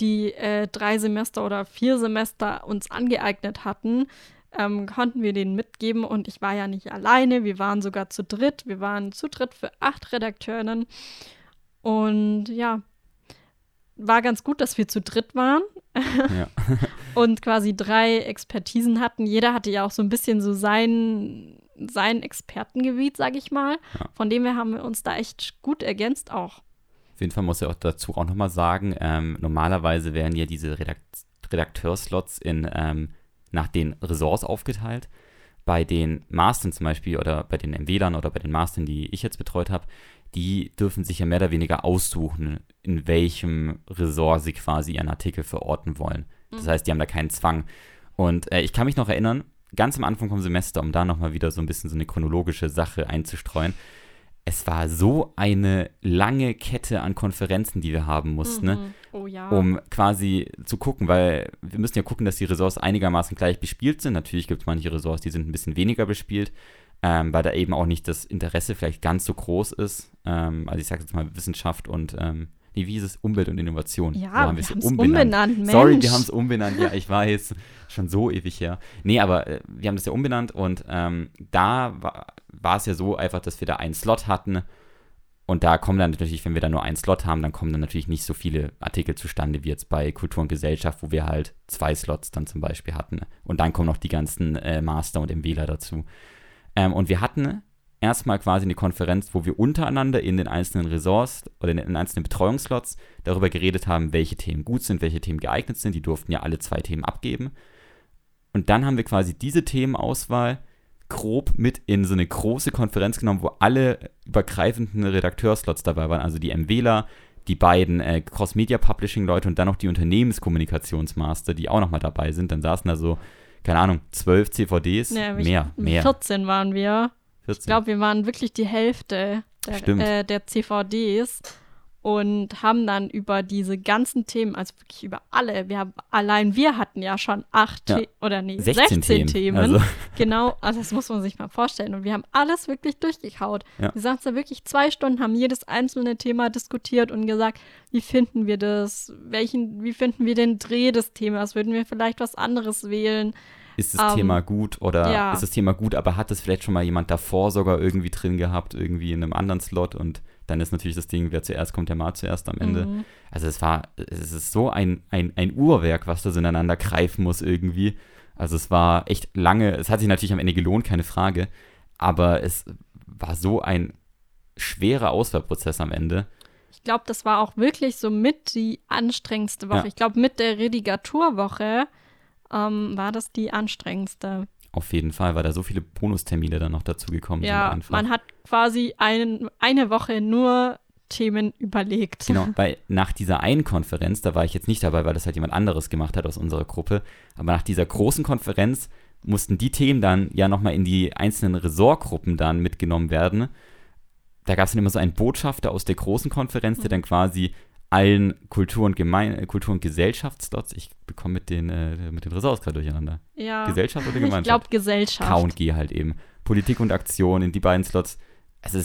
die 3 Semester oder 4 Semester uns angeeignet hatten, konnten wir denen mitgeben. Und ich war ja nicht alleine, wir waren sogar zu dritt. Wir waren zu dritt für 8 Redakteurinnen. Und ja, war ganz gut, dass wir zu dritt waren. Ja. Und quasi 3 Expertisen hatten. Jeder hatte ja auch so ein bisschen so sein Expertengebiet, sage ich mal. Ja. Von dem her haben wir uns da echt gut ergänzt auch. Auf jeden Fall muss ich auch dazu auch nochmal sagen, normalerweise werden ja diese Redakteurslots nach den Ressorts aufgeteilt. Bei den Mastern zum Beispiel oder bei den MWlern oder bei den Mastern, die ich jetzt betreut habe, die dürfen sich ja mehr oder weniger aussuchen, in welchem Ressort sie quasi ihren Artikel verorten wollen. Das heißt, die haben da keinen Zwang. Und ich kann mich noch erinnern, ganz am Anfang vom Semester, um da nochmal wieder so ein bisschen so eine chronologische Sache einzustreuen, es war so eine lange Kette an Konferenzen, die wir haben mussten, oh, ja. Um quasi zu gucken, weil wir müssen ja gucken, dass die Ressorts einigermaßen gleich bespielt sind. Natürlich gibt es manche Ressorts, die sind ein bisschen weniger bespielt, weil da eben auch nicht das Interesse vielleicht ganz so groß ist. Also ich sage jetzt mal Wissenschaft und wie ist es? Umwelt und Innovation. Ja, so haben wir haben es umbenannt. Mensch. Sorry, wir haben es umbenannt. Ja, ich weiß, schon so ewig her. Nee, aber wir haben das ja umbenannt und da war es ja so einfach, dass wir da einen Slot hatten und da kommen dann natürlich, wenn wir da nur einen Slot haben, dann kommen dann natürlich nicht so viele Artikel zustande wie jetzt bei Kultur und Gesellschaft, wo wir halt 2 Slots dann zum Beispiel hatten. Und dann kommen noch die ganzen Master und MWler dazu. Und wir hatten erstmal quasi eine Konferenz, wo wir untereinander in den einzelnen Ressorts oder in den einzelnen Betreuungsslots darüber geredet haben, welche Themen gut sind, welche Themen geeignet sind. Die durften ja alle 2 Themen abgeben. Und dann haben wir quasi diese Themenauswahl grob mit in so eine große Konferenz genommen, wo alle übergreifenden Redakteurslots dabei waren, also die MWler, die beiden Crossmedia Publishing Leute und dann noch die Unternehmenskommunikationsmaster, die auch nochmal dabei sind. Dann saßen da so, keine Ahnung, 12 CVDs, mehr. 14 waren wir. 14. Ich glaube, wir waren wirklich die Hälfte der CVDs und haben dann über diese ganzen Themen, also wirklich über alle, wir hatten ja schon 16 Themen. Also. Genau, also das muss man sich mal vorstellen. Und wir haben alles wirklich durchgekaut. Ja. Wir saßen da wirklich 2 Stunden, haben jedes einzelne Thema diskutiert und gesagt, wie finden wir das, wie finden wir den Dreh des Themas, würden wir vielleicht was anderes wählen? Ist das Thema gut oder ist das Thema gut, aber hat das vielleicht schon mal jemand davor sogar irgendwie drin gehabt, irgendwie in einem anderen Slot und dann ist natürlich das Ding, wer zuerst kommt, der malt zuerst am Ende. Mhm. Also es ist so ein Uhrwerk, was das ineinander greifen muss irgendwie. Also es war echt lange, es hat sich natürlich am Ende gelohnt, keine Frage, aber es war so ein schwerer Auswahlprozess am Ende. Ich glaube, das war auch wirklich so mit die anstrengendste Woche. Ja. Ich glaube, mit der Redigaturwoche war das die anstrengendste. Auf jeden Fall, weil da so viele Bonustermine dann noch dazugekommen sind. Ja, man hat quasi eine Woche nur Themen überlegt. Genau, weil nach dieser einen Konferenz, da war ich jetzt nicht dabei, weil das halt jemand anderes gemacht hat aus unserer Gruppe, aber nach dieser großen Konferenz mussten die Themen dann ja nochmal in die einzelnen Ressortgruppen dann mitgenommen werden. Da gab es dann immer so einen Botschafter aus der großen Konferenz, der dann quasi allen Kultur- und Gesellschaftslots. Ich bekomme mit den Ressorts gerade durcheinander. Ja. Gesellschaft oder Gemeinschaft? Ich glaube Gesellschaft. K und G halt eben. Politik und Aktion in die beiden Slots. Also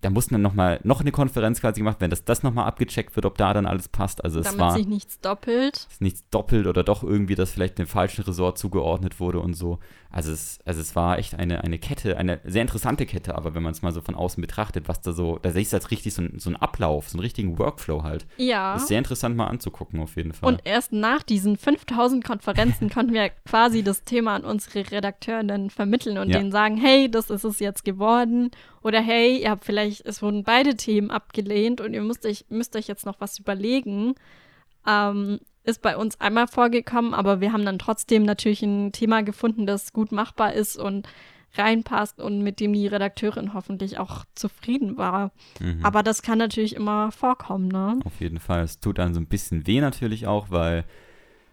da mussten dann noch eine Konferenz quasi gemacht werden, dass das nochmal abgecheckt wird, ob da dann alles passt. Also damit sich nichts doppelt. Ist nichts doppelt oder doch irgendwie, dass vielleicht dem falschen Ressort zugeordnet wurde und so. Also es war echt eine Kette, eine sehr interessante Kette, aber wenn man es mal so von außen betrachtet, was da so, da siehst du halt richtig so einen Ablauf, so einen richtigen Workflow halt. Ja. Ist sehr interessant mal anzugucken auf jeden Fall. Und erst nach diesen 5000 Konferenzen konnten wir quasi das Thema an unsere Redakteurinnen vermitteln und denen sagen, hey, das ist es jetzt geworden. Oder hey, ihr habt vielleicht, es wurden beide Themen abgelehnt und ihr müsst euch jetzt noch was überlegen. Ist bei uns einmal vorgekommen, aber wir haben dann trotzdem natürlich ein Thema gefunden, das gut machbar ist und reinpasst und mit dem die Redakteurin hoffentlich auch zufrieden war. Mhm. Aber das kann natürlich immer vorkommen, ne? Auf jeden Fall. Es tut dann so ein bisschen weh natürlich auch, weil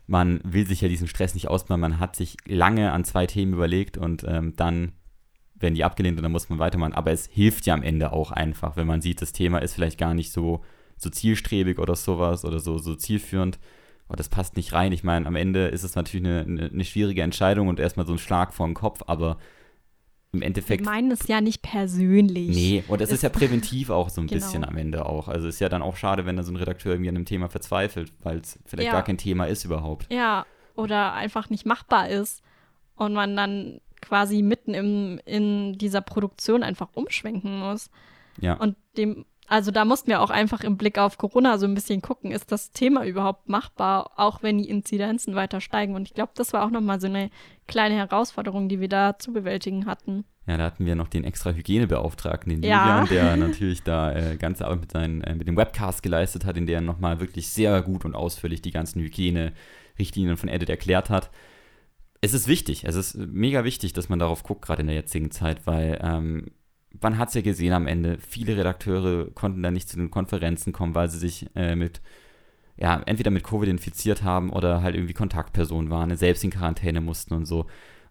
man will sich ja diesen Stress nicht ausmachen. Man hat sich lange an zwei Themen überlegt und dann werden die abgelehnt und dann muss man weitermachen. Aber es hilft ja am Ende auch einfach, wenn man sieht, das Thema ist vielleicht gar nicht so zielstrebig oder sowas oder so zielführend. Oh, das passt nicht rein. Ich meine, am Ende ist es natürlich eine schwierige Entscheidung und erstmal so ein Schlag vor den Kopf, aber im Endeffekt... Wir meinen es ja nicht persönlich. Nee, und es ist ja präventiv auch so ein bisschen am Ende auch. Also es ist ja dann auch schade, wenn da so ein Redakteur irgendwie an einem Thema verzweifelt, weil es vielleicht gar kein Thema ist überhaupt. Ja, oder einfach nicht machbar ist und man dann quasi mitten in dieser Produktion einfach umschwenken muss. Ja. Und Also da mussten wir auch einfach im Blick auf Corona so ein bisschen gucken, ist das Thema überhaupt machbar, auch wenn die Inzidenzen weiter steigen. Und ich glaube, das war auch nochmal so eine kleine Herausforderung, die wir da zu bewältigen hatten. Ja, da hatten wir noch den extra Hygienebeauftragten, den Julian, der natürlich da ganze Arbeit mit dem Webcast geleistet hat, in der er nochmal wirklich sehr gut und ausführlich die ganzen Hygienerichtlinien von Edit erklärt hat. Es ist wichtig, es ist mega wichtig, dass man darauf guckt, gerade in der jetzigen Zeit, weil man hat es ja gesehen am Ende, viele Redakteure konnten da nicht zu den Konferenzen kommen, weil sie sich entweder mit Covid infiziert haben oder halt irgendwie Kontaktpersonen waren, selbst in Quarantäne mussten und so.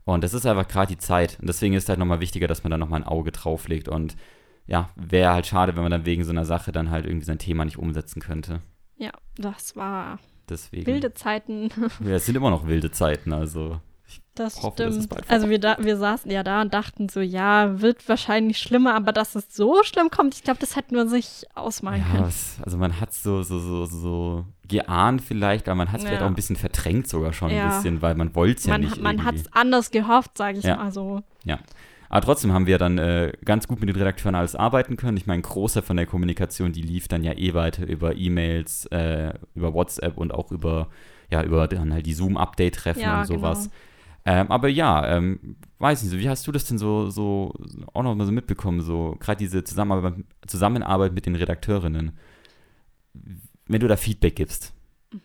Und das ist einfach gerade die Zeit. Und deswegen ist es halt nochmal wichtiger, dass man da nochmal ein Auge drauf legt. Und ja, wäre halt schade, wenn man dann wegen so einer Sache dann halt irgendwie sein Thema nicht umsetzen könnte. Ja, das war wilde Zeiten. Ja, es sind immer noch wilde Zeiten, also... Das hoffe, stimmt. Also wir saßen ja da und dachten so, ja, wird wahrscheinlich schlimmer, aber dass es so schlimm kommt, ich glaube, das hätten wir sich ausmalen können. Also man hat es so geahnt vielleicht, aber man hat es vielleicht auch ein bisschen verdrängt sogar schon ein bisschen, weil man wollte es ja nicht irgendwie. Man hat es anders gehofft, sage ich mal so. Ja, aber trotzdem haben wir dann ganz gut mit den Redakteuren alles arbeiten können. Ich meine, ein Großteil von der Kommunikation, die lief dann ja eh weiter über E-Mails, über WhatsApp und auch über dann halt die Zoom-Update-Treffen und sowas. Genau. Aber weiß nicht so, wie hast du das denn so auch noch mal so mitbekommen, so gerade diese Zusammenarbeit mit den Redakteurinnen, wenn du da Feedback gibst,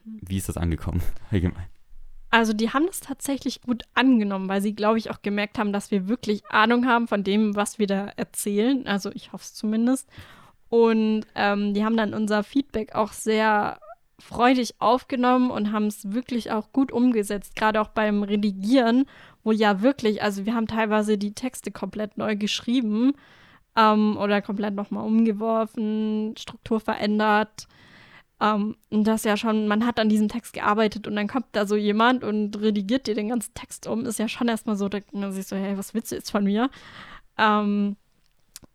wie ist das angekommen allgemein? Also die haben das tatsächlich gut angenommen, weil sie, glaube ich, auch gemerkt haben, dass wir wirklich Ahnung haben von dem, was wir da erzählen, also ich hoffe es zumindest. Und die haben dann unser Feedback auch sehr freudig aufgenommen und haben es wirklich auch gut umgesetzt, gerade auch beim Redigieren, wo ja wirklich, also wir haben teilweise die Texte komplett neu geschrieben oder komplett nochmal umgeworfen, Struktur verändert. Und das ja schon, man hat an diesem Text gearbeitet und dann kommt da so jemand und redigiert dir den ganzen Text um, ist ja schon erstmal so, da siehst du, hey, was willst du jetzt von mir?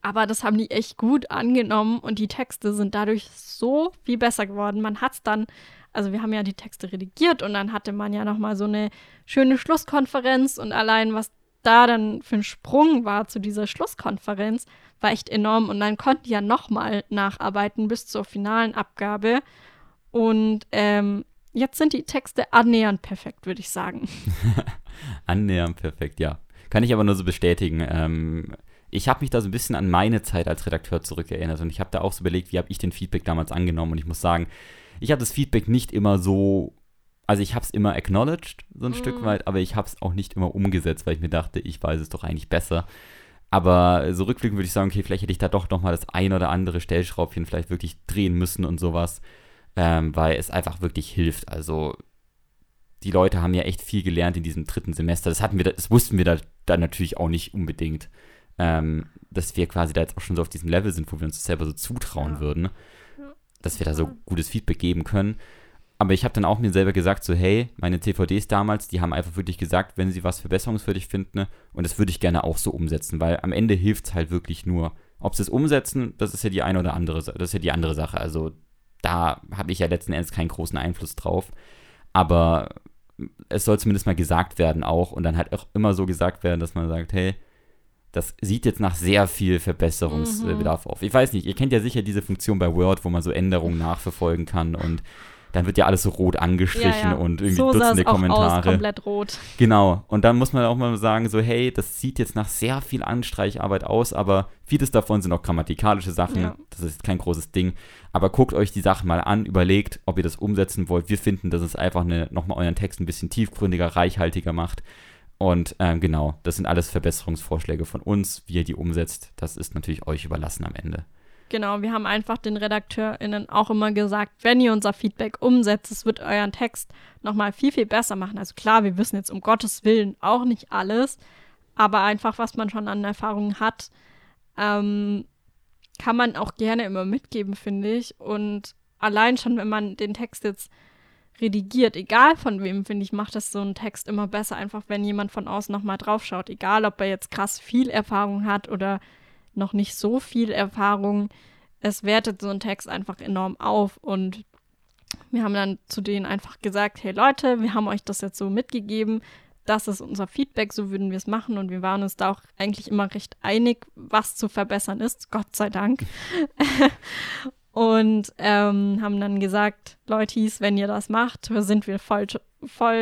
Aber das haben die echt gut angenommen und die Texte sind dadurch so viel besser geworden. Man hat es dann, also wir haben ja die Texte redigiert und dann hatte man ja nochmal so eine schöne Schlusskonferenz und allein was da dann für ein Sprung war zu dieser Schlusskonferenz, war echt enorm. Und dann konnten die ja nochmal nacharbeiten bis zur finalen Abgabe und jetzt sind die Texte annähernd perfekt, würde ich sagen. Annähernd perfekt, ja. Kann ich aber nur so bestätigen. Ich habe mich da so ein bisschen an meine Zeit als Redakteur zurückerinnert und ich habe da auch so überlegt, wie habe ich den Feedback damals angenommen und ich muss sagen, ich habe das Feedback nicht immer so, also ich habe es immer acknowledged, so ein Stück weit, aber ich habe es auch nicht immer umgesetzt, weil ich mir dachte, ich weiß es doch eigentlich besser. Aber so rückblickend würde ich sagen, okay, vielleicht hätte ich da doch nochmal das ein oder andere Stellschraubchen vielleicht wirklich drehen müssen und sowas, weil es einfach wirklich hilft, also... Die Leute haben ja echt viel gelernt in diesem dritten Semester. Das wussten wir da natürlich auch nicht unbedingt, dass wir quasi da jetzt auch schon so auf diesem Level sind, wo wir uns selber so zutrauen würden, dass wir da so gutes Feedback geben können. Aber ich habe dann auch mir selber gesagt, so hey, meine CVDs damals, die haben einfach wirklich gesagt, wenn sie was verbesserungswürdig finden, und das würde ich gerne auch so umsetzen, weil am Ende hilft es halt wirklich nur. Ob sie es umsetzen, das ist ja die andere Sache. Also da habe ich ja letzten Endes keinen großen Einfluss drauf. Aber es soll zumindest mal gesagt werden auch und dann halt auch immer so gesagt werden, dass man sagt, hey, das sieht jetzt nach sehr viel Verbesserungsbedarf auf. Ich weiß nicht, ihr kennt ja sicher diese Funktion bei Word, wo man so Änderungen nachverfolgen kann und dann wird ja alles so rot angestrichen und irgendwie so Dutzende Kommentare. So sah es auch komplett rot. Genau. Und dann muss man auch mal sagen, so hey, das sieht jetzt nach sehr viel Anstreicharbeit aus, aber vieles davon sind auch grammatikalische Sachen. Ja. Das ist kein großes Ding. Aber guckt euch die Sachen mal an, überlegt, ob ihr das umsetzen wollt. Wir finden, dass es einfach nochmal euren Text ein bisschen tiefgründiger, reichhaltiger macht. Und genau, das sind alles Verbesserungsvorschläge von uns. Wie ihr die umsetzt, das ist natürlich euch überlassen am Ende. Genau, wir haben einfach den RedakteurInnen auch immer gesagt, wenn ihr unser Feedback umsetzt, es wird euren Text nochmal viel, viel besser machen. Also klar, wir wissen jetzt um Gottes Willen auch nicht alles, aber einfach, was man schon an Erfahrungen hat, kann man auch gerne immer mitgeben, finde ich. Und allein schon, wenn man den Text jetzt redigiert, egal von wem, finde ich, macht das so einen Text immer besser, einfach wenn jemand von außen nochmal drauf schaut. Egal, ob er jetzt krass viel Erfahrung hat oder noch nicht so viel Erfahrung, es wertet so ein Text einfach enorm auf und wir haben dann zu denen einfach gesagt, hey Leute, wir haben euch das jetzt so mitgegeben, das ist unser Feedback, so würden wir es machen und wir waren uns da auch eigentlich immer recht einig, was zu verbessern ist, Gott sei Dank. Und haben dann gesagt, Leutis, wenn ihr das macht, sind wir voll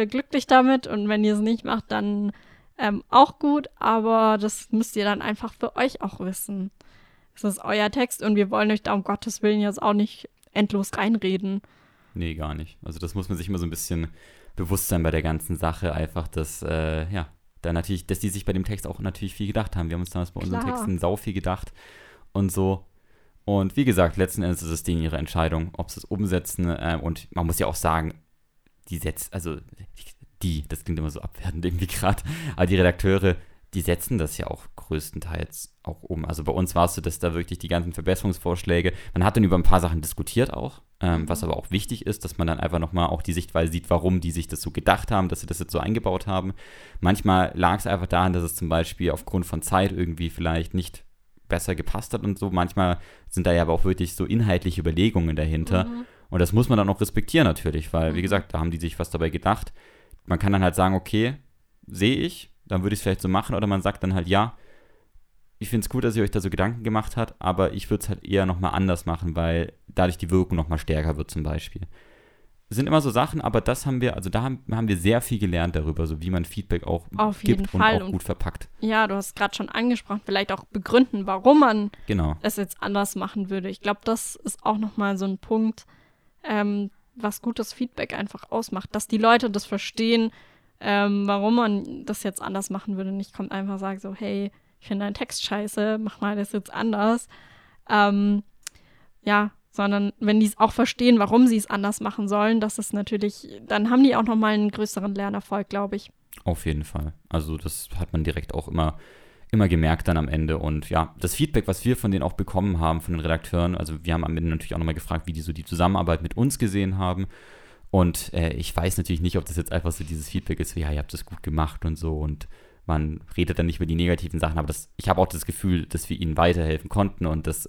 glücklich damit und wenn ihr es nicht macht, dann auch gut, aber das müsst ihr dann einfach für euch auch wissen. Es ist euer Text und wir wollen euch da um Gottes Willen jetzt auch nicht endlos reinreden. Nee, gar nicht. Also das muss man sich immer so ein bisschen bewusst sein bei der ganzen Sache, einfach, dass, da natürlich, dass die sich bei dem Text auch natürlich viel gedacht haben. Wir haben uns damals bei unseren Texten sau viel gedacht und so. Und wie gesagt, letzten Endes ist es denen ihre Entscheidung, ob sie es umsetzen und man muss ja auch sagen, das klingt immer so abwertend irgendwie gerade, aber die Redakteure, die setzen das ja auch größtenteils auch um. Also bei uns war es so, dass da wirklich die ganzen Verbesserungsvorschläge, man hat dann über ein paar Sachen diskutiert auch, was aber auch wichtig ist, dass man dann einfach nochmal auch die Sichtweise sieht, warum die sich das so gedacht haben, dass sie das jetzt so eingebaut haben. Manchmal lag es einfach daran, dass es zum Beispiel aufgrund von Zeit irgendwie vielleicht nicht besser gepasst hat und so. Manchmal sind da ja aber auch wirklich so inhaltliche Überlegungen dahinter. Mhm. Und das muss man dann auch respektieren natürlich, weil, wie gesagt, da haben die sich was dabei gedacht. Man kann dann halt sagen, okay, sehe ich, dann würde ich es vielleicht so machen. Oder man sagt dann halt, ja, ich finde es gut, dass ihr euch da so Gedanken gemacht habt, aber ich würde es halt eher nochmal anders machen, weil dadurch die Wirkung nochmal stärker wird zum Beispiel. Das sind immer so Sachen, aber das haben wir, also da haben wir sehr viel gelernt darüber, so wie man Feedback auch auf gibt jeden Fall. Und auch gut verpackt. Ja, du hast gerade schon angesprochen, vielleicht auch begründen, warum man es jetzt anders machen würde. Ich glaube, das ist auch nochmal so ein Punkt, was gutes Feedback einfach ausmacht, dass die Leute das verstehen, warum man das jetzt anders machen würde. Nicht kommt einfach sagen so, hey, ich finde deinen Text scheiße, mach mal das jetzt anders. Sondern wenn die es auch verstehen, warum sie es anders machen sollen, das ist natürlich, dann haben die auch nochmal einen größeren Lernerfolg, glaube ich. Auf jeden Fall. Also das hat man direkt auch immer gemerkt dann am Ende und ja, das Feedback, was wir von denen auch bekommen haben, von den Redakteuren, also wir haben am Ende natürlich auch nochmal gefragt, wie die so die Zusammenarbeit mit uns gesehen haben und ich weiß natürlich nicht, ob das jetzt einfach so dieses Feedback ist, wie, ja, ihr habt das gut gemacht und so und man redet dann nicht über die negativen Sachen, aber ich habe auch das Gefühl, dass wir ihnen weiterhelfen konnten und dass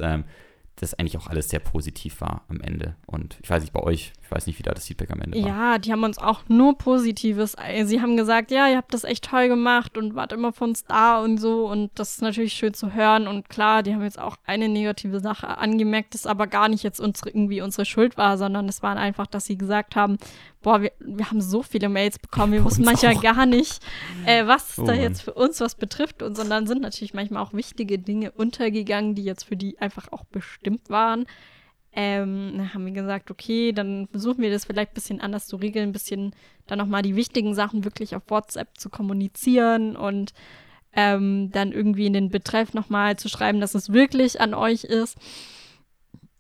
das eigentlich auch alles sehr positiv war am Ende und ich weiß nicht, bei euch, ich weiß nicht, wie da das Feedback am Ende war. Ja, die haben uns auch nur Positives, sie haben gesagt, ja, ihr habt das echt toll gemacht und wart immer für uns da und so und das ist natürlich schön zu hören und klar, die haben jetzt auch eine negative Sache angemerkt, das aber gar nicht jetzt unsere Schuld war, sondern es waren einfach, dass sie gesagt haben, boah, wir haben so viele Mails bekommen, wir wussten manchmal gar nicht, was da jetzt für uns was betrifft und sondern sind natürlich manchmal auch wichtige Dinge untergegangen, die jetzt für die einfach auch bestimmt waren. Haben wir gesagt, okay, dann versuchen wir das vielleicht ein bisschen anders zu regeln, ein bisschen dann nochmal die wichtigen Sachen wirklich auf WhatsApp zu kommunizieren und dann irgendwie in den Betreff nochmal zu schreiben, dass es wirklich an euch ist.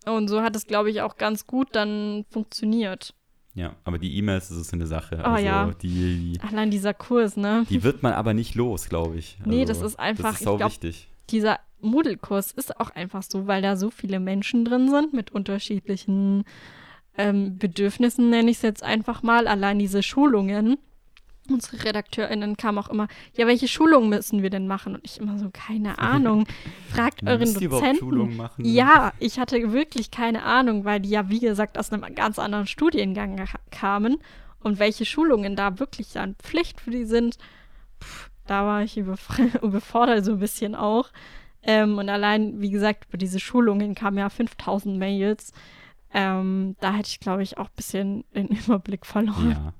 Und so hat es, glaube ich, auch ganz gut dann funktioniert. Ja, aber die E-Mails, das ist so eine Sache. Oh, also ja. Allein dieser Kurs, ne? Die wird man aber nicht los, glaube ich. Also, nee, das ist einfach, das ist sau wichtig. Dieser Moodle-Kurs ist auch einfach so, weil da so viele Menschen drin sind mit unterschiedlichen Bedürfnissen, nenne ich es jetzt einfach mal. Allein diese Schulungen. Unsere RedakteurInnen kamen auch immer, ja, welche Schulungen müssen wir denn machen? Und ich immer so, keine Ahnung. Fragt euren Dozenten. Schulungen machen? Ja, ich hatte wirklich keine Ahnung, weil die ja, wie gesagt, aus einem ganz anderen Studiengang kamen. Und welche Schulungen da wirklich dann Pflicht für die sind, da war ich überfordert so ein bisschen auch. Und allein, wie gesagt, über diese Schulungen kamen ja 5000 Mails. Da hätte ich, glaube ich, auch ein bisschen den Überblick verloren. Ja.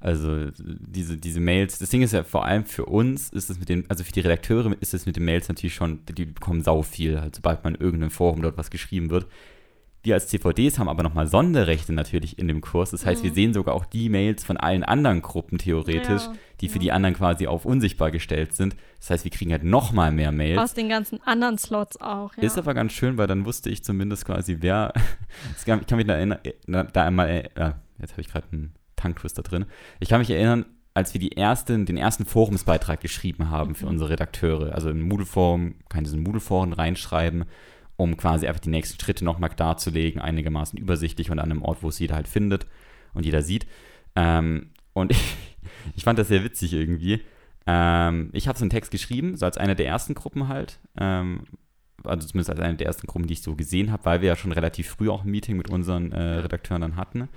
Also diese Mails, das Ding ist ja vor allem für uns, ist es mit den, also für die Redakteure ist es mit den Mails natürlich schon, die bekommen sau viel, halt, sobald man in irgendeinem Forum dort was geschrieben wird. Wir als CVDs haben aber nochmal Sonderrechte natürlich in dem Kurs. Das heißt, wir sehen sogar auch die Mails von allen anderen Gruppen theoretisch, die für die anderen quasi auf unsichtbar gestellt sind. Das heißt, wir kriegen halt nochmal mehr Mails. Aus den ganzen anderen Slots auch, ja. Ist aber ganz schön, weil dann wusste ich zumindest quasi, wer, ich kann mich da erinnern, da einmal, jetzt habe ich gerade einen Tanktwister drin. Ich kann mich erinnern, als wir den ersten Forumsbeitrag geschrieben haben für unsere Redakteure. Also im Moodle-Forum, kann ich so in Moodle-Foren reinschreiben, um quasi einfach die nächsten Schritte nochmal darzulegen, einigermaßen übersichtlich und an einem Ort, wo es jeder halt findet und jeder sieht. Und ich fand das sehr witzig irgendwie. Ich habe so einen Text geschrieben, so als eine der ersten Gruppen halt, also zumindest als eine der ersten Gruppen, die ich so gesehen habe, weil wir ja schon relativ früh auch ein Meeting mit unseren Redakteuren dann hatten.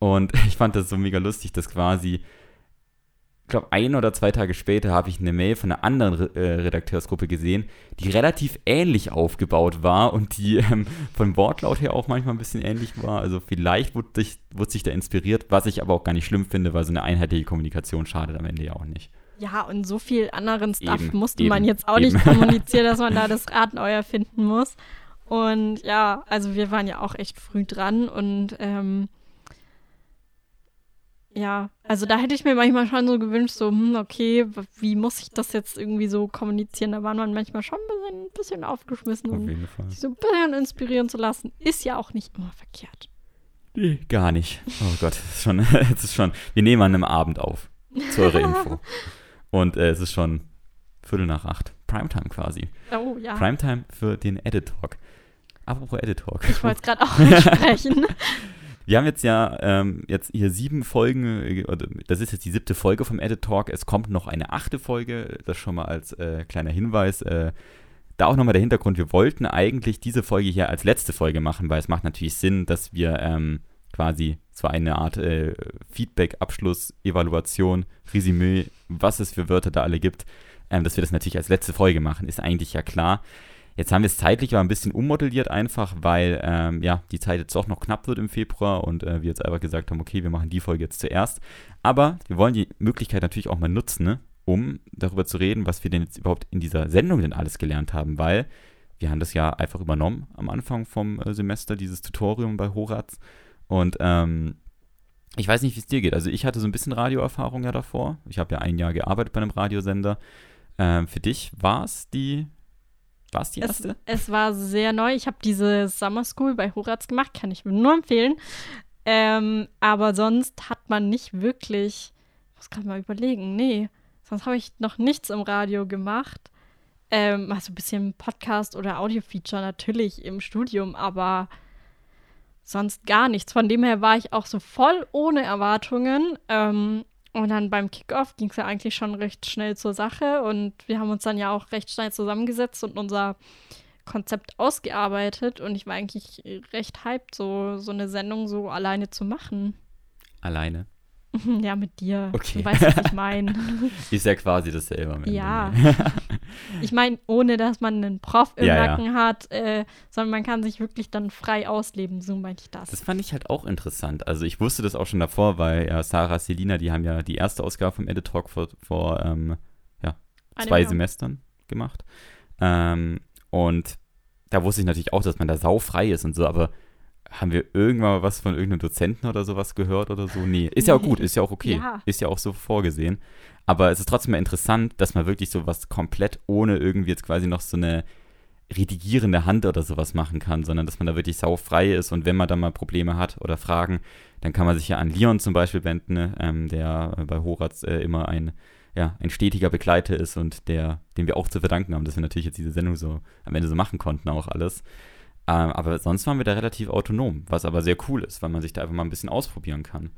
Und ich fand das so mega lustig, dass quasi, ich glaube, 1 oder 2 Tage später habe ich eine Mail von einer anderen Redakteursgruppe gesehen, die relativ ähnlich aufgebaut war und die von Wortlaut her auch manchmal ein bisschen ähnlich war. Also vielleicht wurde sich da inspiriert, was ich aber auch gar nicht schlimm finde, weil so eine einheitliche Kommunikation schadet am Ende ja auch nicht. Ja, und so viel anderen Stuff musste man jetzt auch nicht kommunizieren, dass man da das Rad neu erfinden muss. Und ja, also wir waren ja auch echt früh dran und ja, also da hätte ich mir manchmal schon so gewünscht, so, okay, wie muss ich das jetzt irgendwie so kommunizieren? Da war man manchmal schon ein bisschen aufgeschmissen, um sich so ein bisschen inspirieren zu lassen. Ist ja auch nicht immer verkehrt. Nee, gar nicht. Oh Gott, es ist schon, wir nehmen an einem Abend auf, zu eurer Info. Und es ist schon 7:45, Primetime quasi. Oh ja. Primetime für den Edit-Talk. Apropos Edit-Talk. Ich wollte es gerade auch ansprechen. Wir haben jetzt ja jetzt hier 7 Folgen, das ist jetzt die 7. Folge vom Edit-Talk, es kommt noch eine 8. Folge, das schon mal als kleiner Hinweis. Da auch nochmal der Hintergrund, wir wollten eigentlich diese Folge hier als letzte Folge machen, weil es macht natürlich Sinn, dass wir quasi zwar eine Art Feedback, Abschluss, Evaluation, Resümee, was es für Wörter da alle gibt, dass wir das natürlich als letzte Folge machen, ist eigentlich ja klar. Jetzt haben wir es zeitlich aber ein bisschen ummodelliert einfach, weil die Zeit jetzt doch noch knapp wird im Februar und wir jetzt einfach gesagt haben, okay, wir machen die Folge jetzt zuerst. Aber wir wollen die Möglichkeit natürlich auch mal nutzen, ne, um darüber zu reden, was wir denn jetzt überhaupt in dieser Sendung denn alles gelernt haben, weil wir haben das ja einfach übernommen am Anfang vom Semester, dieses Tutorium bei HORADS. Und ich weiß nicht, wie es dir geht. Also ich hatte so ein bisschen Radioerfahrung ja davor. Ich habe ja ein Jahr gearbeitet bei einem Radiosender. Für dich war es die... War es die erste? Es war sehr neu. Ich habe diese Summer School bei Horatz gemacht, kann ich nur empfehlen. Aber sonst hat man nicht wirklich, ich muss gerade mal überlegen, nee, sonst habe ich noch nichts im Radio gemacht. Also ein bisschen Podcast oder Audio-Feature natürlich im Studium, aber sonst gar nichts. Von dem her war ich auch so voll ohne Erwartungen. Und dann beim Kickoff ging es ja eigentlich schon recht schnell zur Sache und wir haben uns dann ja auch recht schnell zusammengesetzt und unser Konzept ausgearbeitet und ich war eigentlich recht hyped, so eine Sendung so alleine zu machen. Alleine? Ja, mit dir. Okay. Du weißt, was ich meine. Ist ja quasi dasselbe. Ja. Ich meine, ohne dass man einen Prof im Nacken hat, sondern man kann sich wirklich dann frei ausleben, so meine ich das. Das fand ich halt auch interessant. Also ich wusste das auch schon davor, weil Sarah, Selina, die haben ja die erste Ausgabe vom Edit-Talk vor 2 Semestern gemacht. Und da wusste ich natürlich auch, dass man da saufrei ist und so, aber haben wir irgendwann mal was von irgendeinem Dozenten oder sowas gehört oder so? Nee, ist ja auch gut, ist ja auch okay, ist ja auch so vorgesehen. Aber es ist trotzdem mal interessant, dass man wirklich sowas komplett ohne irgendwie jetzt quasi noch so eine redigierende Hand oder sowas machen kann, sondern dass man da wirklich saufrei ist und wenn man da mal Probleme hat oder Fragen, dann kann man sich ja an Leon zum Beispiel wenden, ne? Der bei Horatz immer ein stetiger Begleiter ist und dem wir auch zu verdanken haben, dass wir natürlich jetzt diese Sendung so am Ende so machen konnten auch alles. Aber sonst waren wir da relativ autonom, was aber sehr cool ist, weil man sich da einfach mal ein bisschen ausprobieren kann.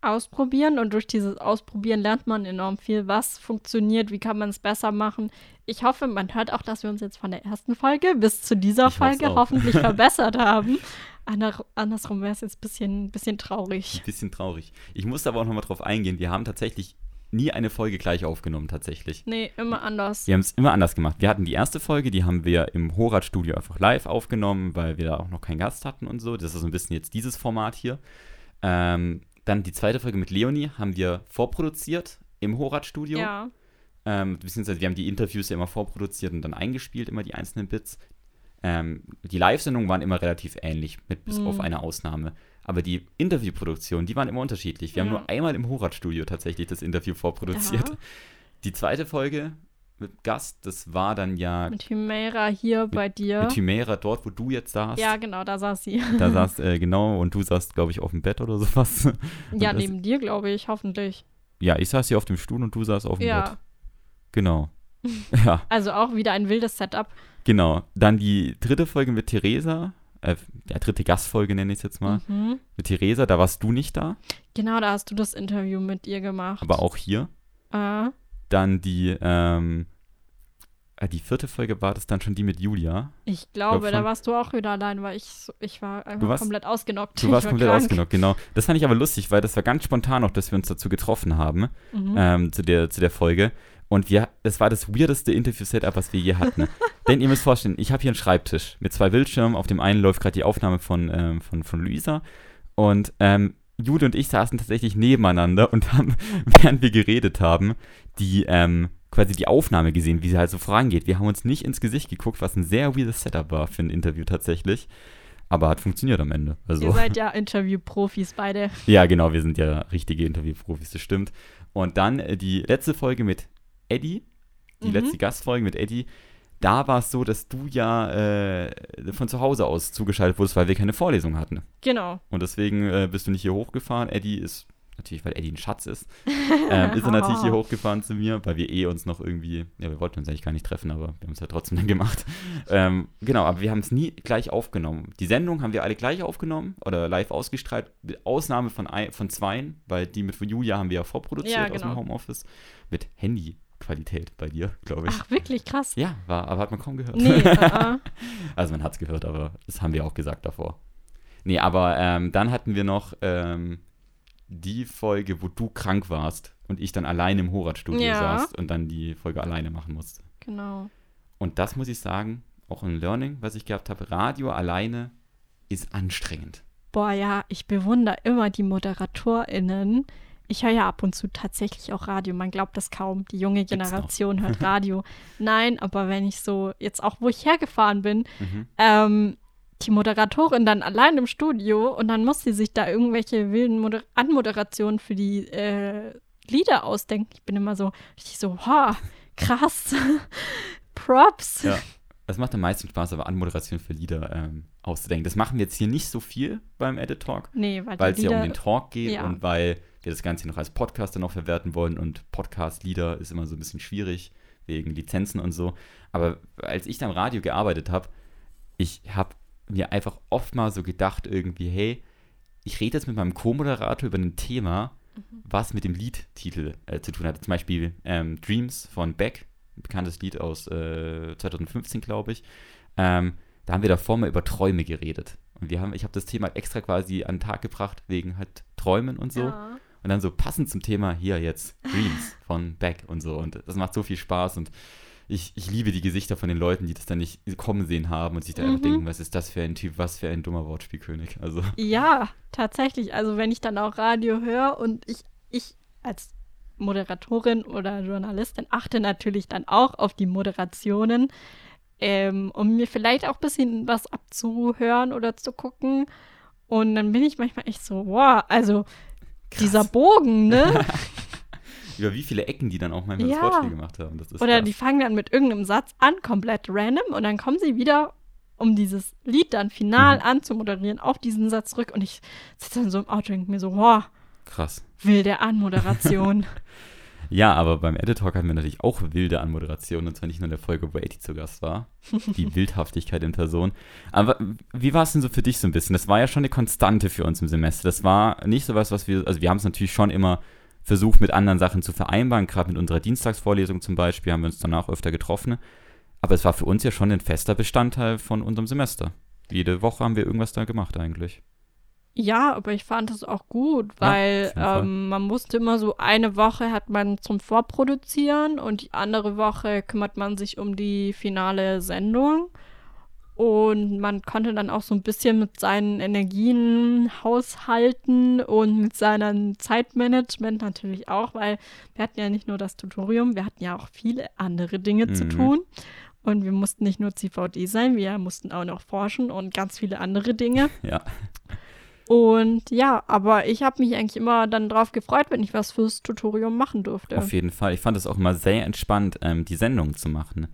Ausprobieren und durch dieses Ausprobieren lernt man enorm viel, was funktioniert, wie kann man es besser machen. Ich hoffe, man hört auch, dass wir uns jetzt von der ersten Folge bis zu dieser Folge hoffentlich verbessert haben. Andersrum wäre es jetzt ein bisschen traurig. Ein bisschen traurig. Ich muss aber auch nochmal drauf eingehen. Wir haben tatsächlich nie eine Folge gleich aufgenommen, tatsächlich. Nee, immer anders. Wir haben es immer anders gemacht. Wir hatten die erste Folge, die haben wir im Horatz-Studio einfach live aufgenommen, weil wir da auch noch keinen Gast hatten und so. Das ist so ein bisschen jetzt dieses Format hier. Dann die zweite Folge mit Leonie haben wir vorproduziert im Horatz-Studio. Ja. Beziehungsweise wir haben die Interviews ja immer vorproduziert und dann eingespielt, immer die einzelnen Bits. Die Live-Sendungen waren immer relativ ähnlich, mit bis auf eine Ausnahme. Aber die Interviewproduktionen, die waren immer unterschiedlich. Wir haben nur einmal im Horatz-Studio tatsächlich das Interview vorproduziert. Ja. Die zweite Folge mit Gast, das war dann ja... Mit Humeyra hier bei dir. Mit Humeyra dort, wo du jetzt saßt. Ja, genau, da saß sie. Da saß, genau, und du saßt, glaube ich, auf dem Bett oder sowas. Ja, neben dir, glaube ich, hoffentlich. Ja, ich saß hier auf dem Stuhl und du saßt auf dem Bett. Genau. Ja. Also auch wieder ein wildes Setup. Genau. Dann die dritte Folge mit Theresa. Der dritte Gastfolge nenne ich es jetzt mal. Mhm. Mit Theresa, da warst du nicht da. Genau, da hast du das Interview mit ihr gemacht. Aber auch hier. Dann die, die vierte Folge war das dann schon die mit Julia. Ich glaube, da warst du auch wieder allein, weil ich war einfach komplett ausgenockt. Du warst komplett ausgenockt, genau. Das fand ich aber lustig, weil das war ganz spontan noch, dass wir uns dazu getroffen haben, zu der Folge. Und es war das weirdeste Interview-Setup, was wir je hatten. Denn ihr müsst vorstellen, ich habe hier einen Schreibtisch mit zwei Bildschirmen. Auf dem einen läuft gerade die Aufnahme von Luisa. Und Jude und ich saßen tatsächlich nebeneinander und haben, während wir geredet haben, die quasi die Aufnahme gesehen, wie sie halt so vorangeht. Wir haben uns nicht ins Gesicht geguckt, was ein sehr weirdes Setup war für ein Interview tatsächlich. Aber hat funktioniert am Ende. Also, ihr seid ja Interviewprofis beide. Ja, genau, wir sind ja richtige Interviewprofis, das stimmt. Und dann die letzte Folge mit Eddie, die letzte Gastfolge mit Eddie, da war es so, dass du ja von zu Hause aus zugeschaltet wurdest, weil wir keine Vorlesung hatten. Genau. Und deswegen bist du nicht hier hochgefahren. Eddie ist, natürlich, weil Eddie ein Schatz ist, ist er natürlich hier hochgefahren zu mir, weil wir uns noch irgendwie, ja, wir wollten uns eigentlich gar nicht treffen, aber wir haben es ja trotzdem dann gemacht. Genau, aber wir haben es nie gleich aufgenommen. Die Sendung haben wir alle gleich aufgenommen oder live ausgestrahlt, mit Ausnahme von zweien, weil die mit Julia haben wir ja vorproduziert aus dem Homeoffice, mit Handy. Qualität bei dir, glaube ich. Ach, wirklich krass. Ja, aber hat man kaum gehört. Nee, Also man hat es gehört, aber das haben wir auch gesagt davor. Nee, aber dann hatten wir noch die Folge, wo du krank warst und ich dann alleine im Horatz-Studio saß und dann die Folge alleine machen musste. Genau. Und das muss ich sagen, auch ein Learning, was ich gehabt habe, Radio alleine ist anstrengend. Boah, ja, ich bewundere immer die ModeratorInnen. Ich höre ja ab und zu tatsächlich auch Radio. Man glaubt das kaum. Die junge Generation hört Radio. Nein, aber wenn ich so, jetzt auch, wo ich hergefahren bin, die Moderatorin dann allein im Studio und dann muss sie sich da irgendwelche wilden Anmoderationen für die Lieder ausdenken. Ich bin immer so, krass, Props. Ja. Das macht am meisten Spaß, aber Anmoderation für Lieder auszudenken. Das machen wir jetzt hier nicht so viel beim Edit-Talk, weil es ja um den Talk geht und weil wir das Ganze noch als Podcast dann auch verwerten wollen und Podcast-Lieder ist immer so ein bisschen schwierig wegen Lizenzen und so. Aber als ich dann am Radio gearbeitet habe, ich habe mir einfach oft mal so gedacht irgendwie, hey, ich rede jetzt mit meinem Co-Moderator über ein Thema, was mit dem Liedtitel zu tun hat. Zum Beispiel Dreams von Beck. Bekanntes Lied aus 2015, glaube ich. Da haben wir davor mal über Träume geredet. Und ich habe das Thema extra quasi an den Tag gebracht, wegen halt Träumen und so. Ja. Und dann so passend zum Thema, hier jetzt, Dreams von Beck und so. Und das macht so viel Spaß. Und ich liebe die Gesichter von den Leuten, die das dann nicht kommen sehen haben und sich dann einfach denken, was ist das für ein Typ, was für ein dummer Wortspielkönig. Also. Ja, tatsächlich. Also wenn ich dann auch Radio höre und ich als Moderatorin oder Journalistin achte natürlich dann auch auf die Moderationen, um mir vielleicht auch ein bisschen was abzuhören oder zu gucken. Und dann bin ich manchmal echt so, wow, also krass. Dieser Bogen, ne? Über wie viele Ecken die dann auch manchmal das Wortspiel gemacht haben. Das ist oder krass. Die fangen dann mit irgendeinem Satz an, komplett random, und dann kommen sie wieder, um dieses Lied dann final anzumoderieren, auf diesen Satz zurück. Und ich sitze dann so im Auto und denke mir so, wow, krass. Wilde Anmoderation. Ja, aber beim Edit-Talk hatten wir natürlich auch wilde Anmoderation. Und zwar nicht nur in der Folge, wo Eddie zu Gast war. Die Wildhaftigkeit in Person. Aber wie war es denn so für dich so ein bisschen? Das war ja schon eine Konstante für uns im Semester. Das war nicht so was wir, also wir haben es natürlich schon immer versucht, mit anderen Sachen zu vereinbaren. Gerade mit unserer Dienstagsvorlesung zum Beispiel haben wir uns danach öfter getroffen. Aber es war für uns ja schon ein fester Bestandteil von unserem Semester. jede Woche haben wir irgendwas da gemacht eigentlich. Ja, aber ich fand es auch gut, weil ja, man musste immer so, eine Woche hat man zum Vorproduzieren und die andere Woche kümmert man sich um die finale Sendung. Und man konnte dann auch so ein bisschen mit seinen Energien haushalten und mit seinem Zeitmanagement natürlich auch, weil wir hatten ja nicht nur das Tutorium, wir hatten ja auch viele andere Dinge zu tun. Und wir mussten nicht nur CVD sein, wir mussten auch noch forschen und ganz viele andere Dinge. Ja. Und ja, aber ich habe mich eigentlich immer dann drauf gefreut, wenn ich was fürs Tutorium machen durfte. Auf jeden Fall. Ich fand es auch immer sehr entspannt, die Sendung zu machen.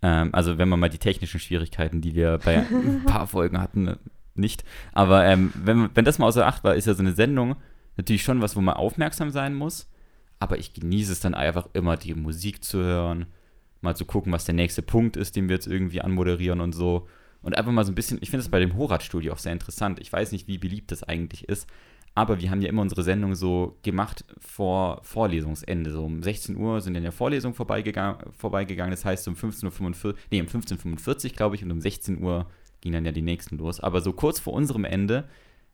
Also wenn man mal die technischen Schwierigkeiten, die wir bei ein paar Folgen hatten, nicht. Aber wenn das mal außer Acht war, ist ja so eine Sendung natürlich schon was, wo man aufmerksam sein muss. Aber ich genieße es dann einfach immer, die Musik zu hören, mal zu gucken, was der nächste Punkt ist, den wir jetzt irgendwie anmoderieren und so. Und einfach mal so ein bisschen, ich finde das bei dem Horatz-Studio auch sehr interessant. Ich weiß nicht, wie beliebt das eigentlich ist, aber wir haben ja immer unsere Sendung so gemacht vor Vorlesungsende. So um 16 Uhr sind dann ja Vorlesungen vorbeigegangen. Das heißt, um 15.45 glaube ich, und um 16 Uhr gingen dann ja die nächsten los. Aber so kurz vor unserem Ende,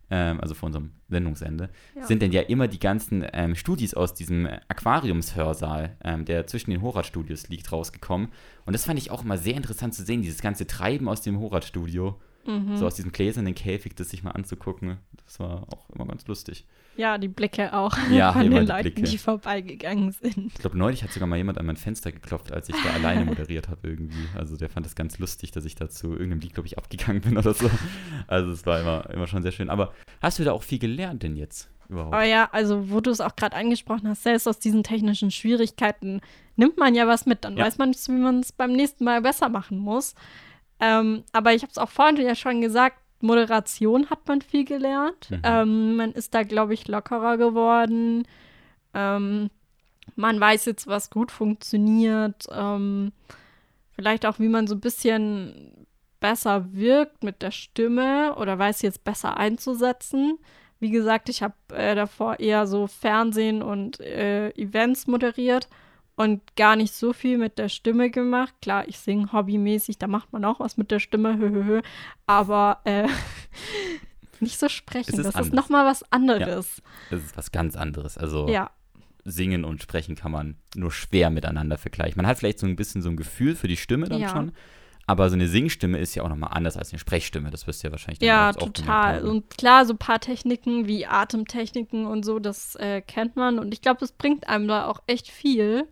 also vor unserem Sendungsende, sind dann ja immer die ganzen Studis aus diesem Aquariumshörsaal, der zwischen den Horatz-Studios liegt, rausgekommen. Und das fand ich auch immer sehr interessant zu sehen, dieses ganze Treiben aus dem Horatz-Studio, so aus diesem gläsernen Käfig, das sich mal anzugucken. Das war auch immer ganz lustig. Ja, die Blicke auch von den Leuten, die vorbeigegangen sind. Ich glaube, neulich hat sogar mal jemand an mein Fenster geklopft, als ich da alleine moderiert habe irgendwie. Also der fand das ganz lustig, dass ich da zu irgendeinem Lied, glaube ich, abgegangen bin oder so. Also es war immer schon sehr schön. Aber hast du da auch viel gelernt denn jetzt überhaupt? Oh ja, also wo du es auch gerade angesprochen hast, selbst aus diesen technischen Schwierigkeiten nimmt man ja was mit. Dann weiß man nicht, wie man es beim nächsten Mal besser machen muss. Aber ich habe es auch vorhin ja schon gesagt, Moderation hat man viel gelernt. Man ist da, glaube ich, lockerer geworden. Man weiß jetzt, was gut funktioniert. Vielleicht auch, wie man so ein bisschen besser wirkt mit der Stimme oder weiß jetzt besser einzusetzen. Wie gesagt, ich habe davor eher so Fernsehen und Events moderiert und gar nicht so viel mit der Stimme gemacht. Klar, ich singe hobbymäßig, da macht man auch was mit der Stimme, aber nicht so sprechen, das ist nochmal was anderes. Ja, das ist was ganz anderes, also singen und sprechen kann man nur schwer miteinander vergleichen. Man hat vielleicht so ein bisschen so ein Gefühl für die Stimme dann schon, aber so eine Singstimme ist ja auch nochmal anders als eine Sprechstimme, das wirst du ja wahrscheinlich dann auch gemacht haben. Ja, total. Und klar, so ein paar Techniken wie Atemtechniken und so, das kennt man und ich glaube, das bringt einem da auch echt viel.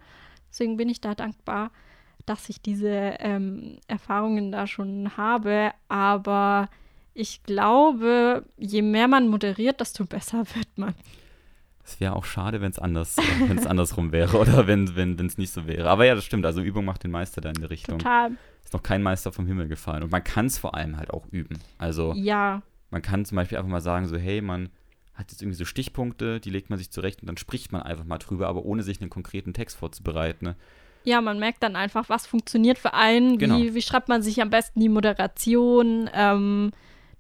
Deswegen bin ich da dankbar, dass ich diese Erfahrungen da schon habe. Aber ich glaube, je mehr man moderiert, desto besser wird man. Es wäre auch schade, wenn es andersrum wäre oder wenn es nicht so wäre. Aber ja, das stimmt. Also Übung macht den Meister da in die Richtung. Total. Ist noch kein Meister vom Himmel gefallen. Und man kann es vor allem halt auch üben. Also man kann zum Beispiel einfach mal sagen, so hey, man hat jetzt irgendwie so Stichpunkte, die legt man sich zurecht und dann spricht man einfach mal drüber, aber ohne sich einen konkreten Text vorzubereiten. Ne? Ja, man merkt dann einfach, was funktioniert für einen, genau. Wie schreibt man sich am besten die Moderation,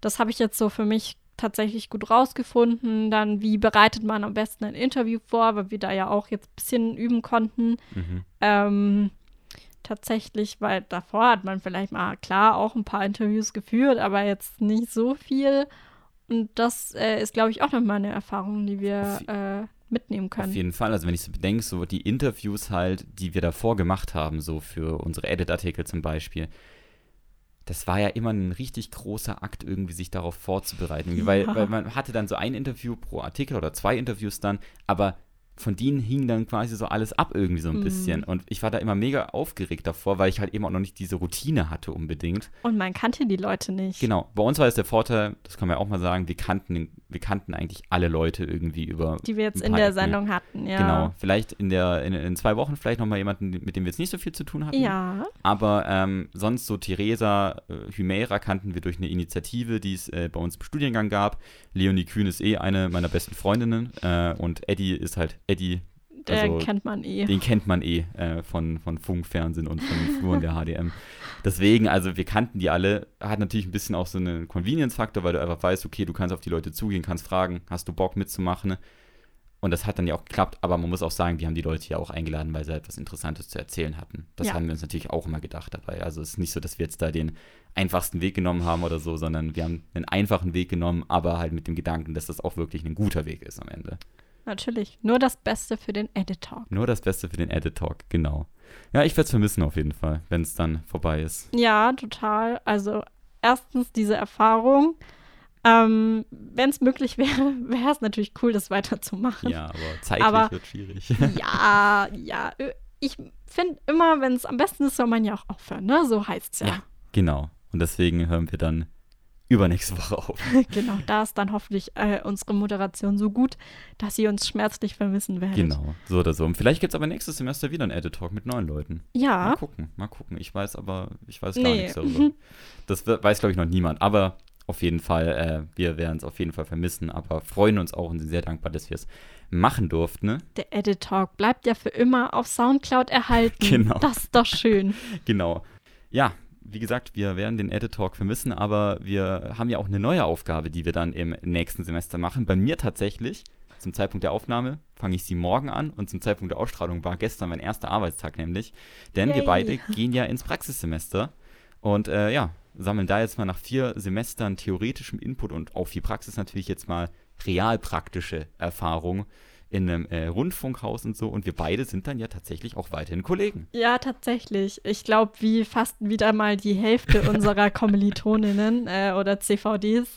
das habe ich jetzt so für mich tatsächlich gut rausgefunden, dann wie bereitet man am besten ein Interview vor, weil wir da ja auch jetzt ein bisschen üben konnten, tatsächlich, weil davor hat man vielleicht mal, klar, auch ein paar Interviews geführt, aber jetzt nicht so viel. Und das ist, glaube ich, auch nochmal eine Erfahrung, die wir mitnehmen können. Auf jeden Fall. Also wenn ich so bedenke, so die Interviews halt, die wir davor gemacht haben, so für unsere Edit-Artikel zum Beispiel, das war ja immer ein richtig großer Akt, irgendwie sich darauf vorzubereiten. Ja. Weil man hatte dann so ein Interview pro Artikel oder 2 Interviews dann, aber von denen hing dann quasi so alles ab irgendwie so ein bisschen. Und ich war da immer mega aufgeregt davor, weil ich halt eben auch noch nicht diese Routine hatte unbedingt. Und man kannte die Leute nicht. Genau. Bei uns war es der Vorteil, das kann man ja auch mal sagen, wir kannten eigentlich alle Leute irgendwie über die wir jetzt in der Sendung hatten, ja. Genau. Vielleicht in 2 Wochen vielleicht nochmal jemanden, mit dem wir jetzt nicht so viel zu tun hatten. Ja. Aber sonst so Theresa, Humeyra kannten wir durch eine Initiative, die es bei uns im Studiengang gab. Leonie Kühn ist eine meiner besten Freundinnen und Eddie ist halt Eddie, also, den kennt man eh von Funk, Fernsehen und von den Fluren der HDM. Deswegen, also wir kannten die alle, hat natürlich ein bisschen auch so einen Convenience-Faktor, weil du einfach weißt, okay, du kannst auf die Leute zugehen, kannst fragen, hast du Bock mitzumachen. Und das hat dann ja auch geklappt, aber man muss auch sagen, wir haben die Leute ja auch eingeladen, weil sie etwas Interessantes zu erzählen hatten. Das haben wir uns natürlich auch immer gedacht dabei. Also es ist nicht so, dass wir jetzt da den einfachsten Weg genommen haben oder so, sondern wir haben einen einfachen Weg genommen, aber halt mit dem Gedanken, dass das auch wirklich ein guter Weg ist am Ende. Natürlich. Nur das Beste für den Edit-Talk. Nur das Beste für den Edit-Talk, genau. Ja, ich werde es vermissen auf jeden Fall, wenn es dann vorbei ist. Ja, total. Also erstens diese Erfahrung. Wenn es möglich wäre, wäre es natürlich cool, das weiterzumachen. Ja, aber zeitlich wird schwierig. Ja. Ich finde immer, wenn es am besten ist, soll man ja auch aufhören, ne? So heißt es ja. Ja, genau. Und deswegen hören wir dann übernächste Woche auf. Genau, da ist dann hoffentlich unsere Moderation so gut, dass sie uns schmerzlich vermissen werden. Genau, so oder so. Und vielleicht gibt es aber nächstes Semester wieder einen Edit-Talk mit 9 Leuten. Ja. Mal gucken. Ich weiß gar nichts darüber. Das weiß, glaube ich, noch niemand. Aber auf jeden Fall, wir werden es auf jeden Fall vermissen, aber freuen uns auch und sind sehr dankbar, dass wir es machen durften. Ne? Der Edit-Talk bleibt ja für immer auf Soundcloud erhalten. Genau. Das ist doch schön. Genau. Ja. Wie gesagt, wir werden den Edit-Talk vermissen, aber wir haben ja auch eine neue Aufgabe, die wir dann im nächsten Semester machen. Bei mir tatsächlich, zum Zeitpunkt der Aufnahme, fange ich sie morgen an und zum Zeitpunkt der Ausstrahlung war gestern mein erster Arbeitstag nämlich. Denn wir beide gehen ja ins Praxissemester und sammeln da jetzt mal nach 4 Semestern theoretischem Input und auch viel Praxis natürlich jetzt mal realpraktische Erfahrung in einem Rundfunkhaus und so. Und wir beide sind dann ja tatsächlich auch weiterhin Kollegen. Ja, tatsächlich. Ich glaube, wie fast wieder mal die Hälfte unserer Kommilitoninnen oder CVDs.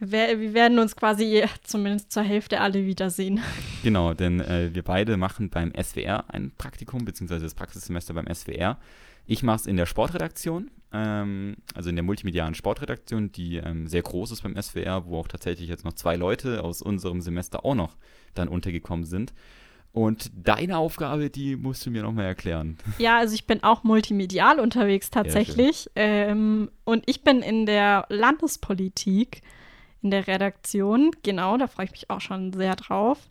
Wir werden uns quasi zumindest zur Hälfte alle wiedersehen. Genau, denn wir beide machen beim SWR ein Praktikum, beziehungsweise das Praxissemester beim SWR. Ich mache es in der Sportredaktion, also in der multimedialen Sportredaktion, die sehr groß ist beim SWR, wo auch tatsächlich jetzt noch 2 Leute aus unserem Semester auch noch dann untergekommen sind. Und deine Aufgabe, die musst du mir nochmal erklären. Ja, also ich bin auch multimedial unterwegs tatsächlich. Und ich bin in der Landespolitik, in der Redaktion, genau, da freue ich mich auch schon sehr drauf.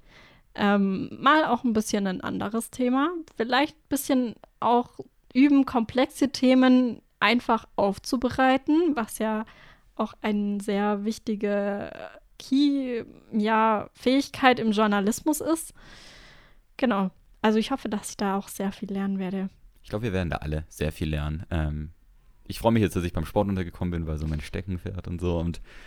Mal auch ein bisschen ein anderes Thema, vielleicht ein bisschen auch üben, komplexe Themen einfach aufzubereiten, was ja auch eine sehr wichtige Fähigkeit im Journalismus ist. Genau, also ich hoffe, dass ich da auch sehr viel lernen werde. Ich glaube, wir werden da alle sehr viel lernen. Ich freue mich jetzt, dass ich beim Sport untergekommen bin, weil so mein Steckenpferd und so.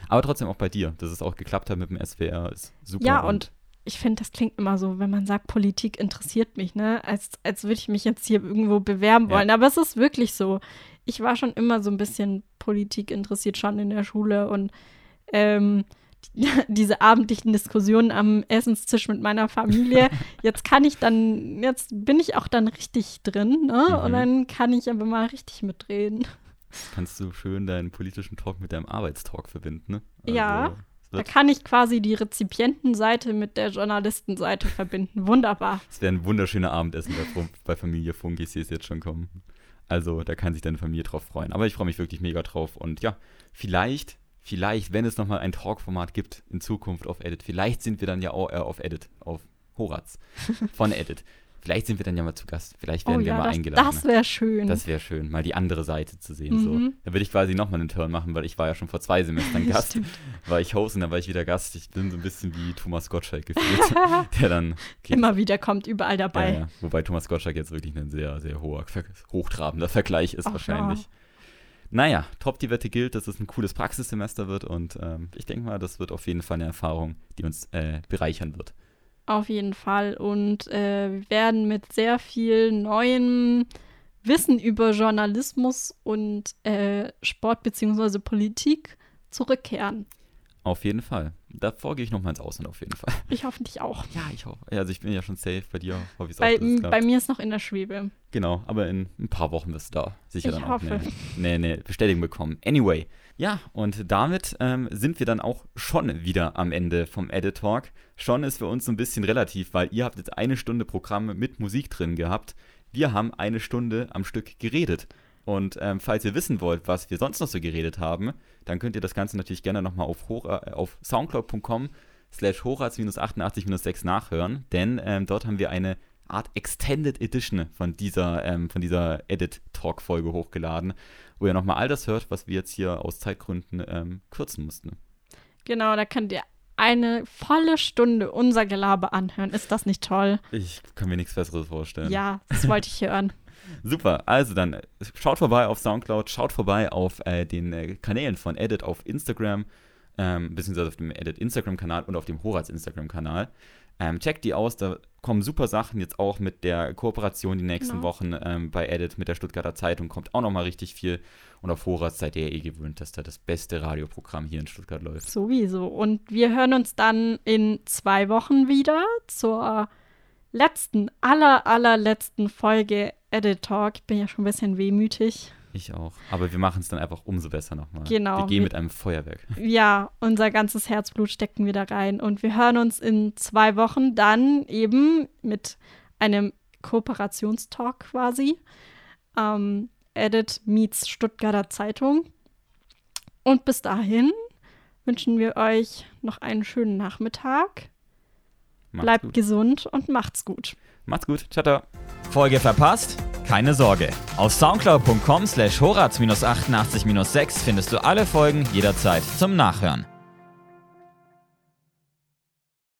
Aber trotzdem auch bei dir, dass es auch geklappt hat mit dem SWR, ist super. Ja, und ich finde, das klingt immer so, wenn man sagt, Politik interessiert mich, ne? Als würde ich mich jetzt hier irgendwo bewerben wollen. Ja. Aber es ist wirklich so. Ich war schon immer so ein bisschen Politik interessiert, schon in der Schule. Und diese abendlichen Diskussionen am Essenstisch mit meiner Familie, jetzt bin ich auch dann richtig drin, ne? Mhm. Und dann kann ich aber mal richtig mitreden. Kannst du schön deinen politischen Talk mit deinem Arbeitstalk verbinden, ne? Also, ja, da kann ich quasi die Rezipientenseite mit der Journalistenseite verbinden. Wunderbar. Es wäre ein wunderschöner Abendessen bei Familie Funk. Ich sehe es jetzt schon kommen. Also da kann sich deine Familie drauf freuen. Aber ich freue mich wirklich mega drauf. Und ja, vielleicht, wenn es nochmal ein Talk-Format gibt in Zukunft auf Edit, vielleicht sind wir dann ja auch auf Horatz von Edit. Vielleicht sind wir dann ja mal zu Gast. Vielleicht werden wir mal eingeladen. Das wäre schön. Das wäre schön, mal die andere Seite zu sehen. Mhm. So. Da würde ich quasi nochmal einen Turn machen, weil ich war ja schon vor 2 Semestern Gast. Stimmt. War ich Host und dann war ich wieder Gast. Ich bin so ein bisschen wie Thomas Gottschalk gefühlt, der dann immer wieder kommt, überall dabei. Ja. Wobei Thomas Gottschalk jetzt wirklich ein sehr, sehr hochtrabender Vergleich ist wahrscheinlich. Ja. Naja, top, die Wette gilt, dass es ein cooles Praxissemester wird und ich denke mal, das wird auf jeden Fall eine Erfahrung, die uns bereichern wird. Auf jeden Fall und wir werden mit sehr viel neuem Wissen über Journalismus und Sport bzw. Politik zurückkehren. Auf jeden Fall. Davor gehe ich nochmal ins Ausland auf jeden Fall. Ich hoffe, dich auch. Ja, ich hoffe. Also ich bin ja schon safe, bei dir hoffe ich es auch. Bei mir ist noch in der Schwebe. Genau, aber in ein paar Wochen wirst du da sicher ich dann auch. Ich hoffe. Nee, Bestätigung bekommen. Anyway, ja, und damit sind wir dann auch schon wieder am Ende vom Edit-Talk. Schon ist für uns so ein bisschen relativ, weil ihr habt jetzt 1 Stunde Programme mit Musik drin gehabt. Wir haben 1 Stunde am Stück geredet. Und falls ihr wissen wollt, was wir sonst noch so geredet haben, dann könnt ihr das Ganze natürlich gerne nochmal auf soundcloud.com/horads-88-6 nachhören, denn dort haben wir eine Art Extended Edition von dieser Edit-Talk-Folge hochgeladen, wo ihr nochmal all das hört, was wir jetzt hier aus Zeitgründen kürzen mussten. Genau, da könnt ihr eine volle Stunde unser Gelaber anhören. Ist das nicht toll? Ich kann mir nichts Besseres vorstellen. Ja, das wollte ich hören. Super, also dann schaut vorbei auf Soundcloud, schaut vorbei auf den Kanälen von Edit auf Instagram, beziehungsweise auf dem Edit-Instagram-Kanal und auf dem Horatz-Instagram-Kanal. Checkt die aus, da kommen super Sachen jetzt auch mit der Kooperation die nächsten Wochen bei Edit mit der Stuttgarter Zeitung, kommt auch nochmal richtig viel. Und auf Horatz seid ihr ja eh gewöhnt, dass da das beste Radioprogramm hier in Stuttgart läuft. Sowieso. Und wir hören uns dann in 2 Wochen wieder zur letzten, allerletzten Folge edit.Talk. Ich bin ja schon ein bisschen wehmütig. Ich auch. Aber wir machen es dann einfach umso besser nochmal. Genau. Wir gehen mit einem Feuerwerk. Ja, unser ganzes Herzblut stecken wir da rein. Und wir hören uns in 2 Wochen dann eben mit einem Kooperationstalk quasi. Edit meets Stuttgarter Zeitung. Und bis dahin wünschen wir euch noch einen schönen Nachmittag. Bleibt gesund und macht's gut. Macht's gut. Ciao, ciao. Folge verpasst? Keine Sorge. Auf soundcloud.com/horads-88-6 findest du alle Folgen jederzeit zum Nachhören.